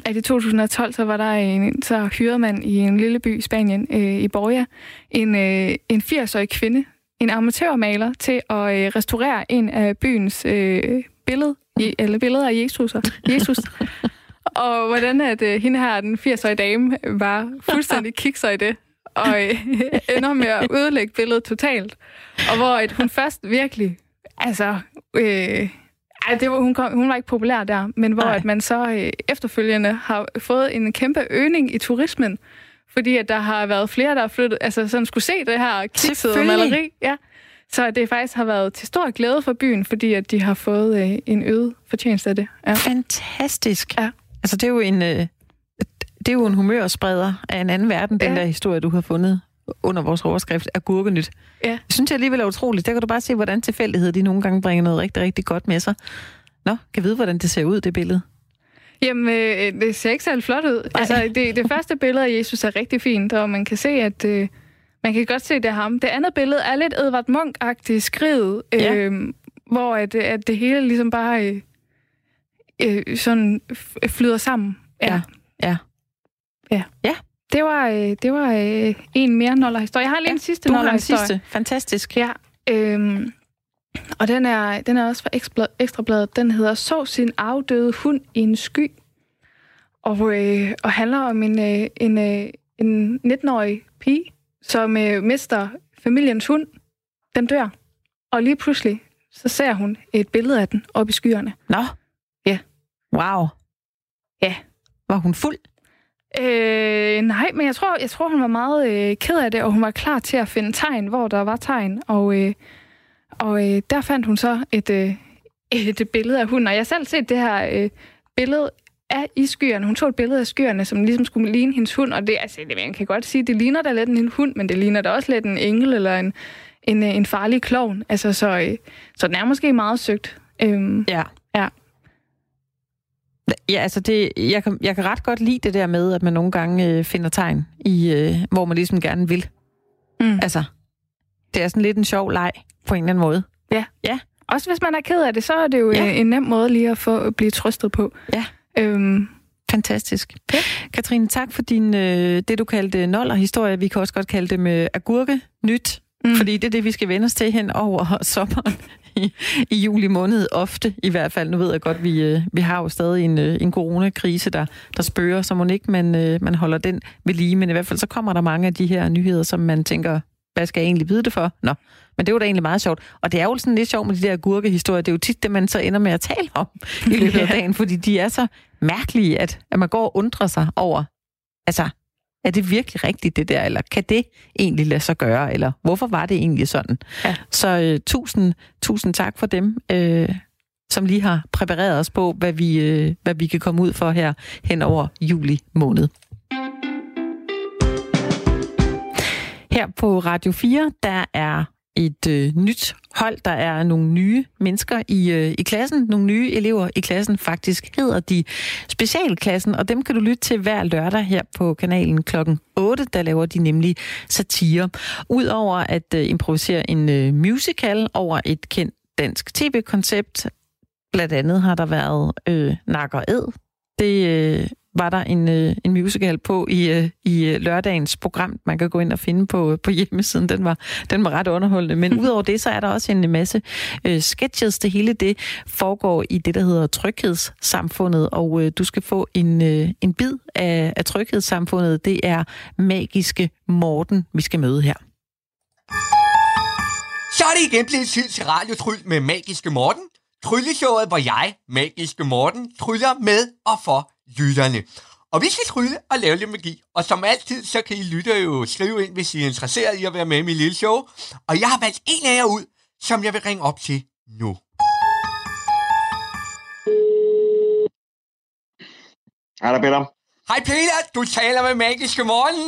at i to tusind og tolv, så var der en, så hyrede man i en lille by i Spanien, øh, i Borja, en, øh, en firsårig kvinde, en amatørmaler, til at øh, restaurere en af byens øh, billede, i, eller billeder af Jesuser. Jesus. Og hvordan at øh, hende her, den firsårige dame, var fuldstændig kikser i det, og øh, ender med at ødelægge billedet totalt. Og hvor at hun først virkelig, altså, øh, altså det var, hun, kom, hun var ikke populær der, men hvor at man så øh, efterfølgende har fået en kæmpe øgning i turismen, fordi at der har været flere, der har flyttet, altså sådan skulle se det her kiksede maleri. Ja. Så det faktisk har været til stor glæde for byen, fordi at de har fået øh, en øget fortjeneste af det. Ja. Fantastisk. Ja. Altså, det er jo en, øh, det er jo en humørspreder af en anden verden, den ja. der historie, du har fundet under vores overskrift, er gurkenyt. Ja. Det synes jeg alligevel er utroligt. Der kan du bare se, hvordan tilfældighed de nogle gange bringer noget rigtig, rigtig godt med sig. Nå, kan vide, hvordan det ser ud, det billede? Jamen, øh, det ser ikke særlig flot ud. Altså, det, det første billede af Jesus er rigtig fint, og man kan se, at... Øh, man kan godt se, det er ham. Det andet billede er lidt Edvard Munch-agtigt skrivet, øh, ja. hvor at, at det hele ligesom bare... Øh, Øh, sådan flyder sammen. Ja. Ja. Ja. ja. ja. Det var, øh, det var øh, en mere nollerhistorie. Jeg har lige ja, en sidste nollerhistorie. Du har en sidste. Fantastisk. Ja. Øhm, og den er, den er også fra Ekstrabladet. Den hedder Så sin afdøde hund i en sky. Og, øh, og handler om en, øh, en, øh, en nitten-årig pige, som øh, mister familiens hund. Den dør. Og lige pludselig, så ser hun et billede af den oppe i skyerne. Nå. Wow. Ja. Var hun fuld? Øh, nej, men jeg tror, jeg tror hun var meget øh, ked af det, og hun var klar til at finde tegn, hvor der var tegn. Og, øh, og øh, der fandt hun så et, øh, et billede af hunden. Og jeg har selv set det her øh, billede af i skyerne. Hun tog et billede af skyerne, som ligesom skulle ligne hendes hund. Og det, altså, det man kan godt sige, det ligner da lidt en hund, men det ligner da også lidt en engel eller en, en, en farlig klovn. Altså, så, øh, så den er måske meget søgt. Øh, ja. Ja. Ja, altså det, jeg kan, jeg kan ret godt lide det der med, at man nogle gange øh, finder tegn, i, øh, hvor man ligesom gerne vil. Mm. Altså, det er sådan lidt en sjov leg, på en eller anden måde. Ja. ja. Også hvis man er ked af det, så er det jo ja. en, en nem måde lige at, få, at blive trøstet på. Ja. Øhm. Fantastisk. Ja. Katrine, tak for din, øh, det du kaldte nollerhistorie. Vi kan også godt kalde det med agurke nyt, mm. fordi det er det, vi skal vende os til hen over sommeren. I, i juli måned ofte, i hvert fald. Nu ved jeg godt, vi, vi har jo stadig en, en coronakrise, der, der spørger, så må ikke man, man holder den ved lige. Men i hvert fald så kommer der mange af de her nyheder, som man tænker, hvad skal jeg egentlig vide det for? Nå, men det var da egentlig meget sjovt. Og det er jo sådan lidt sjovt med de der gurkehistorier. Det er jo tit det, man så ender med at tale om i løbet af dagen, fordi de er så mærkelige, at, at man går og undrer sig over, altså, er det virkelig rigtigt, det der? Eller kan det egentlig lade sig gøre? Eller hvorfor var det egentlig sådan? Ja. Så øh, tusind, tusind tak for dem, øh, som lige har præpareret os på, hvad vi, øh, hvad vi kan komme ud for her hen over juli måned. Her på Radio fire, der er et øh, nyt hold, der er nogle nye mennesker i, øh, i klassen, nogle nye elever i klassen. Faktisk hedder de specialklassen, og dem kan du lytte til hver lørdag her på kanalen klokken otte, der laver de nemlig satire. Udover at øh, improvisere en øh, musical over et kendt dansk tv-koncept, blandt andet har der været øh, Nakkerød. Det øh, var der en, øh, en musical på i, øh, i lørdagens program. Man kan gå ind og finde på, øh, på hjemmesiden. Den var, den var ret underholdende. Men udover det, så er der også en masse øh, sketches. Det hele det foregår i det, der hedder Tryghedssamfundet. Og øh, du skal få en, øh, en bid af, af Tryghedssamfundet. Det er Magiske Morten, vi skal møde her. Så er det igen blevet tid til radiotryl med Magiske Morten. Trylleshowet, hvor jeg, Magiske Morten, tryller med og for lytterne. Og vi skal trylle og lave lidt magi. Og som altid, så kan I lytte jo skrive ind, hvis I er interesseret i at være med i mit lille show. Og jeg har valgt en af jer ud, som jeg vil ringe op til nu. Hej der, Peter. Hej Peter, du taler med Magiske Morten.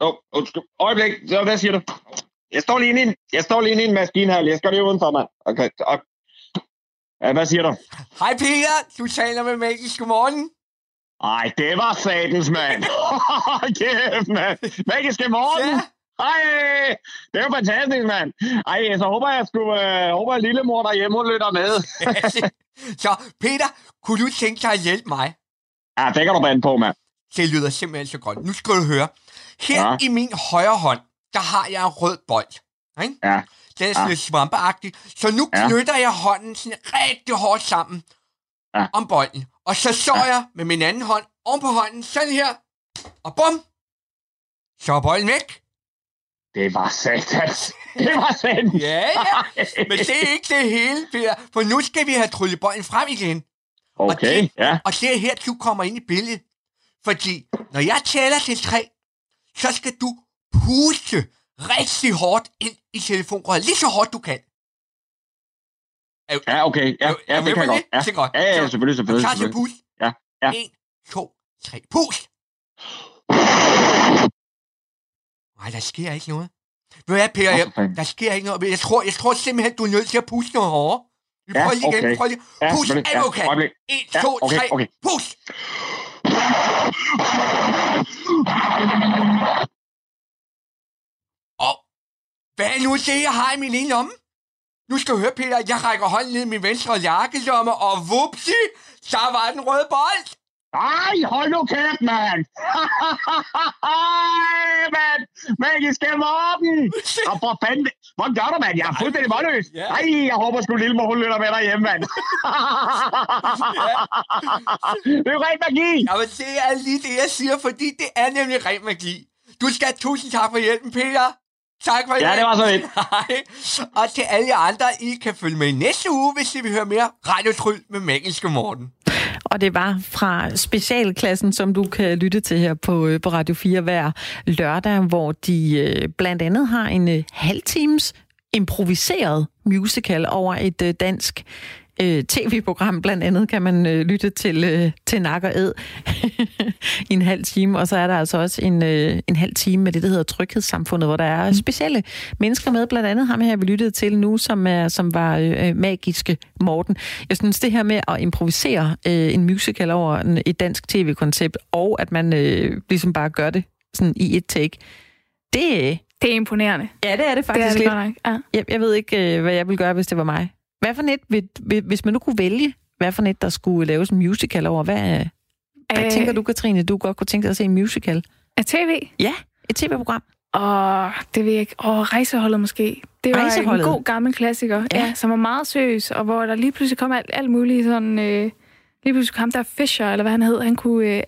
Åh, oh, undskyld. Øjeblik, så hvad siger du? Jeg står lige inde i en, jeg står lige inde i en maskine her. Jeg skal lige udenfor, mand. Okay, og hvad siger du? Hej Peter, du taler med Magiske Morten. Ej, det var satans, mand. Kæft, mand. Magiske Morten. Hej, ja. Det er jo fantastisk, mand. Ej, så håber jeg, skulle, øh, håber jeg lillemor derhjemme, hun lytter med. Så Peter, kunne du tænke dig at hjælpe mig? Ja, det kan du bande på, mand. Det lyder simpelthen så godt. Nu skal du høre. Her ja. I min højre hånd, der har jeg en rød bold. Ikke? Ja. Det er sådan lidt svampeagtigt. Så nu knytter ja. jeg hånden sådan rigtig hårdt sammen ja. om bolden. Og så så ja. jeg med min anden hånd oven på hånden, sådan her. Og bum! Så er bolden væk. Det var satans. Det var satans. Ja, ja. Men det er ikke det hele, Peter. For nu skal vi have tryllet bolden frem igen. Okay, og det, ja. Og det er her, du kommer ind i billedet. Fordi når jeg tæller til tre, så skal du puste rigtig hårdt ind i telefonrøret. Lige så hårdt du kan. Ja, okay. Ja, ja, det kan godt. Ja. Det er godt. Ja, ja, selvfølgelig, selvfølgelig. Så tager pust. Ja, ja. En, to, tre. Pust! Nej, der sker ikke noget. Ved du hvad, Peter? Jeg, der sker ikke noget. Jeg tror, jeg tror simpelthen, du er nødt til at puste noget hårdere. Vi prøver lige igen. Prøv lige. Pust, alt du kan. En, to, tre. Pust! Og hvad er nu det, jeg har i min ene lomme? Nu skal du høre, Peter, jeg rækker hånden ned i min venstre jakkelomme, og vupsi, så var den røde bold. Ej, hold nu kæft, mand. Ej, mand. Magiske Morten. Og for fanden, hvor gør du, mand? Jeg er fuldstændig målløs. Yeah. Ej, jeg håber sgu lille mor, hun lytter med dig hjemme, mand. Det er jo ren magi. Jamen, det er lige det, jeg siger, fordi det er nemlig ren magi. Du skal have tusind tak for hjælpen, Peter. Tak for ja, det var så lidt. Og til alle jer andre, I kan følge med i næste uge, hvis I vil høre mere radiotryl med Magiske Morten. Og det var fra specialklassen, som du kan lytte til her på, på Radio fire hver lørdag, hvor de blandt andet har en halvtimes improviseret musical over et dansk tv-program. Blandt andet kan man øh, lytte til, øh, til Nak og Æd i en halv time. Og så er der altså også en, øh, en halv time med det, der hedder Tryghedssamfundet, hvor der er specielle mennesker med. Blandt andet ham her, vi lyttede til nu, som, er, som var øh, Magiske Morten. Jeg synes, det her med at improvisere øh, en musical over en, et dansk tv-koncept, og at man øh, ligesom bare gør det sådan i et take, det, det er imponerende. Ja, det er det faktisk det er det lidt. Ja. Jeg, jeg ved ikke, øh, hvad jeg ville gøre, hvis det var mig. Hvad for net, hvis man nu kunne vælge, hvad for net, der skulle laves en musical over, hvad, øh, hvad tænker du, Katrine, du godt kunne tænke dig at se en musical? Et tv? Ja, et tv-program. Åh, det ved jeg ikke. Åh, Rejseholdet måske. Det var Rejseholdet. En god gammel klassiker, ja. Ja, som var meget seriøs, og hvor der lige pludselig kom alt, alt muligt sådan, øh, lige pludselig kom der Fischer, eller hvad han hed, han kunne øh,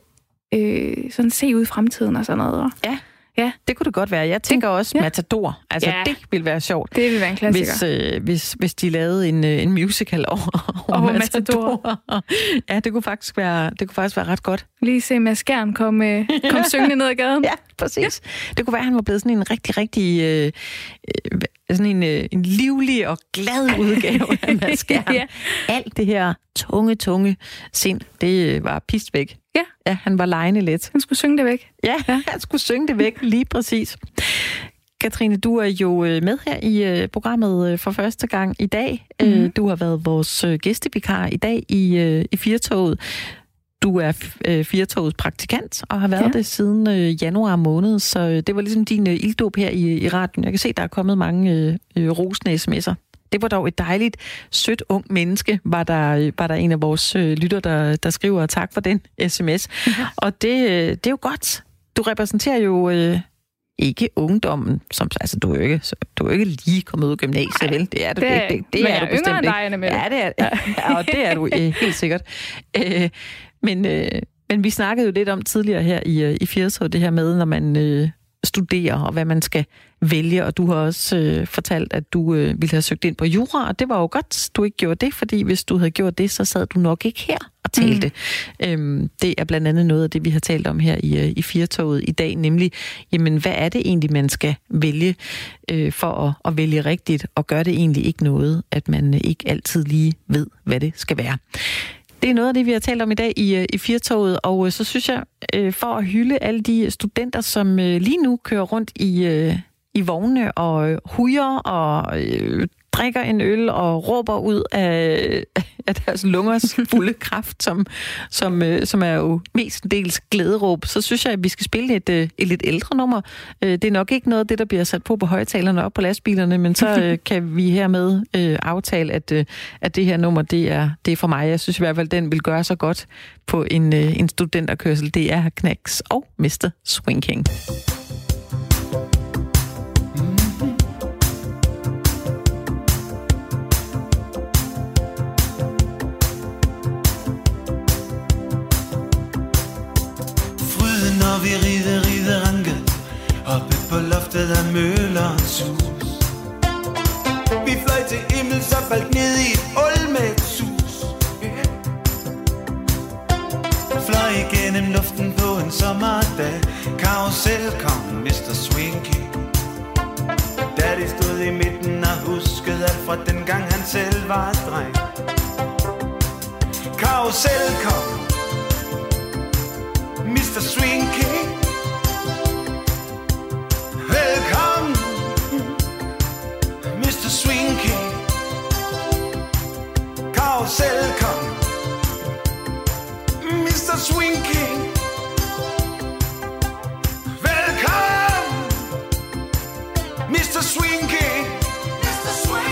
øh, sådan se ud i fremtiden og sådan noget. Og. Ja. Ja, det kunne det godt være. Jeg tænker også ja. Matador. Altså, ja. Det ville være sjovt. Det ville være en klassiker. Hvis, øh, hvis, hvis de lavede en, øh, en musical over, over oh, Matador. Matador. Ja, det kunne, faktisk være, det kunne faktisk være ret godt. Lige se Mads Kjern komme øh, kom syngende ned ad gaden. Ja, præcis. Ja. Det kunne være, at han var blevet sådan en rigtig, rigtig... Øh, øh, sådan en, øh, en livlig og glad udgave af Mads Kjern. Ja. Alt det her tunge, tunge sind, det øh, var pist væk. Ja. Ja, han var lejende lidt. Han skulle synge det væk. Ja, ja. Han skulle synge det væk, lige præcis. Katrine, du er jo med her i programmet for første gang i dag. Mm. Du har været vores gæstevikar i dag i, i Fjertoget. Du er Fjertogets praktikant og har været ja. det siden januar måned, så det var ligesom din ilddåb her i, i radioen. Jeg kan se, der er kommet mange øh, rosende sms'er. Det var dog et dejligt, sødt, ung menneske, var der, var der en af vores lytter, der, der skriver, tak for den sms. Ja. Og det, det er jo godt. Du repræsenterer jo øh, ikke ungdommen, som altså du er ikke du er ikke lige kommet ud af gymnasiet, vel? Det er du det, ikke. Det, det, det er du bestemt ikke. Ja, det er ja. Ja, og det er du øh, helt sikkert. Øh, men øh, men vi snakkede jo lidt om tidligere her i i Fjertoget, det her med når man øh, studerer og hvad man skal vælge, og du har også øh, fortalt, at du øh, ville have søgt ind på jura, og det var jo godt, du ikke gjorde det, fordi hvis du havde gjort det, så sad du nok ikke her og talte. Mm. Øhm, det er blandt andet noget af det, vi har talt om her i, i Fjertoget i dag, nemlig, jamen, hvad er det egentlig, man skal vælge øh, for at, at vælge rigtigt, og gør det egentlig ikke noget, at man ikke altid lige ved, hvad det skal være. Det er noget af det, vi har talt om i dag i, i Fjertoget, og så synes jeg, øh, for at hylde alle de studenter, som øh, lige nu kører rundt i... Øh, i vogne og hujer og øh, drikker en øl og råber ud af, af deres lungers fulde kraft, som, som, øh, som er jo mestendels glæderåb, så synes jeg, at vi skal spille et, øh, et lidt ældre nummer. Øh, det er nok ikke noget af det, der bliver sat på på højtalerne op på lastbilerne, men så øh, kan vi hermed øh, aftale, at, øh, at det her nummer, det er, det er for mig. Jeg synes i hvert fald, den vil gøre så godt på en, øh, en studenterkørsel. Det er Knaks og mister Swing King. Vi rider, rider ranket oppe på loftet af møllerens hus. Vi fløj til himmel, så faldt ned i et hul med et sus. Fløj igennem luften på en sommerdag. Karusel kom mister Swing King. Da de stod i midten og huskede alt fra dengang han selv var dreng. Karusel kom mister Swing King. Velkommen mister Swing King. Karusel kom mister Swing King. Velkommen mister Swing King. mister Swing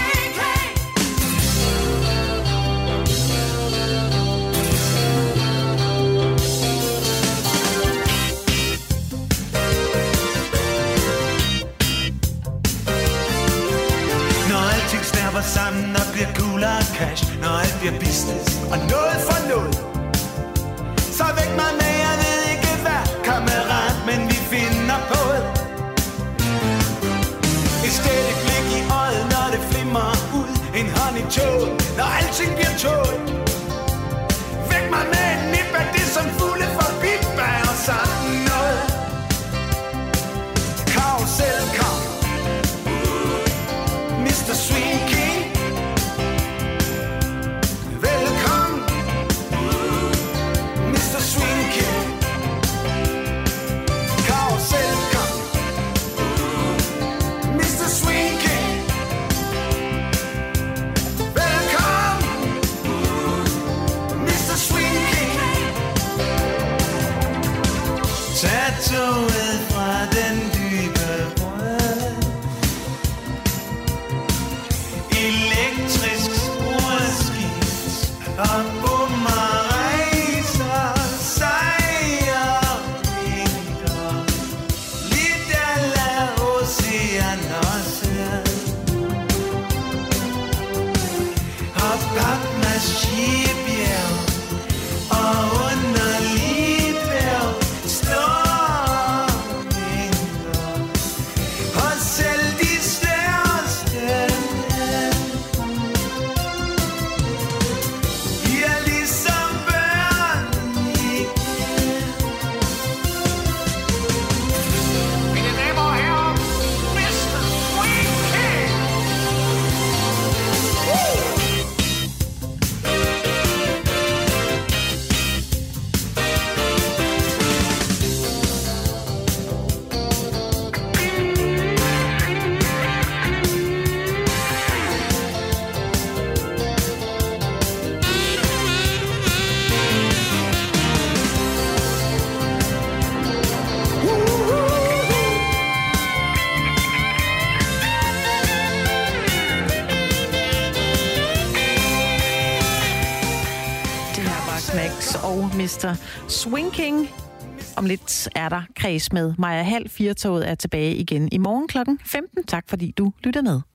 sammen og bliver cool og cash. Når alt bliver business og noget for noget, så væk mig med, jeg ved ikke hvad, kammerat, men vi finder på det. Et stædigt blik i øjet, når det flimmer ud. En hånd i tål, når alting bliver tål. Væk mig med en nip af det, som fugle for bippa og sådan noget. Karusel kom mister Swing King. Swing King. Velkommen Knaks og mister Swing King. Om lidt er der kreds med Maja Hall. Fjertoget er tilbage igen i morgen klokken femten. Tak fordi du lytter med.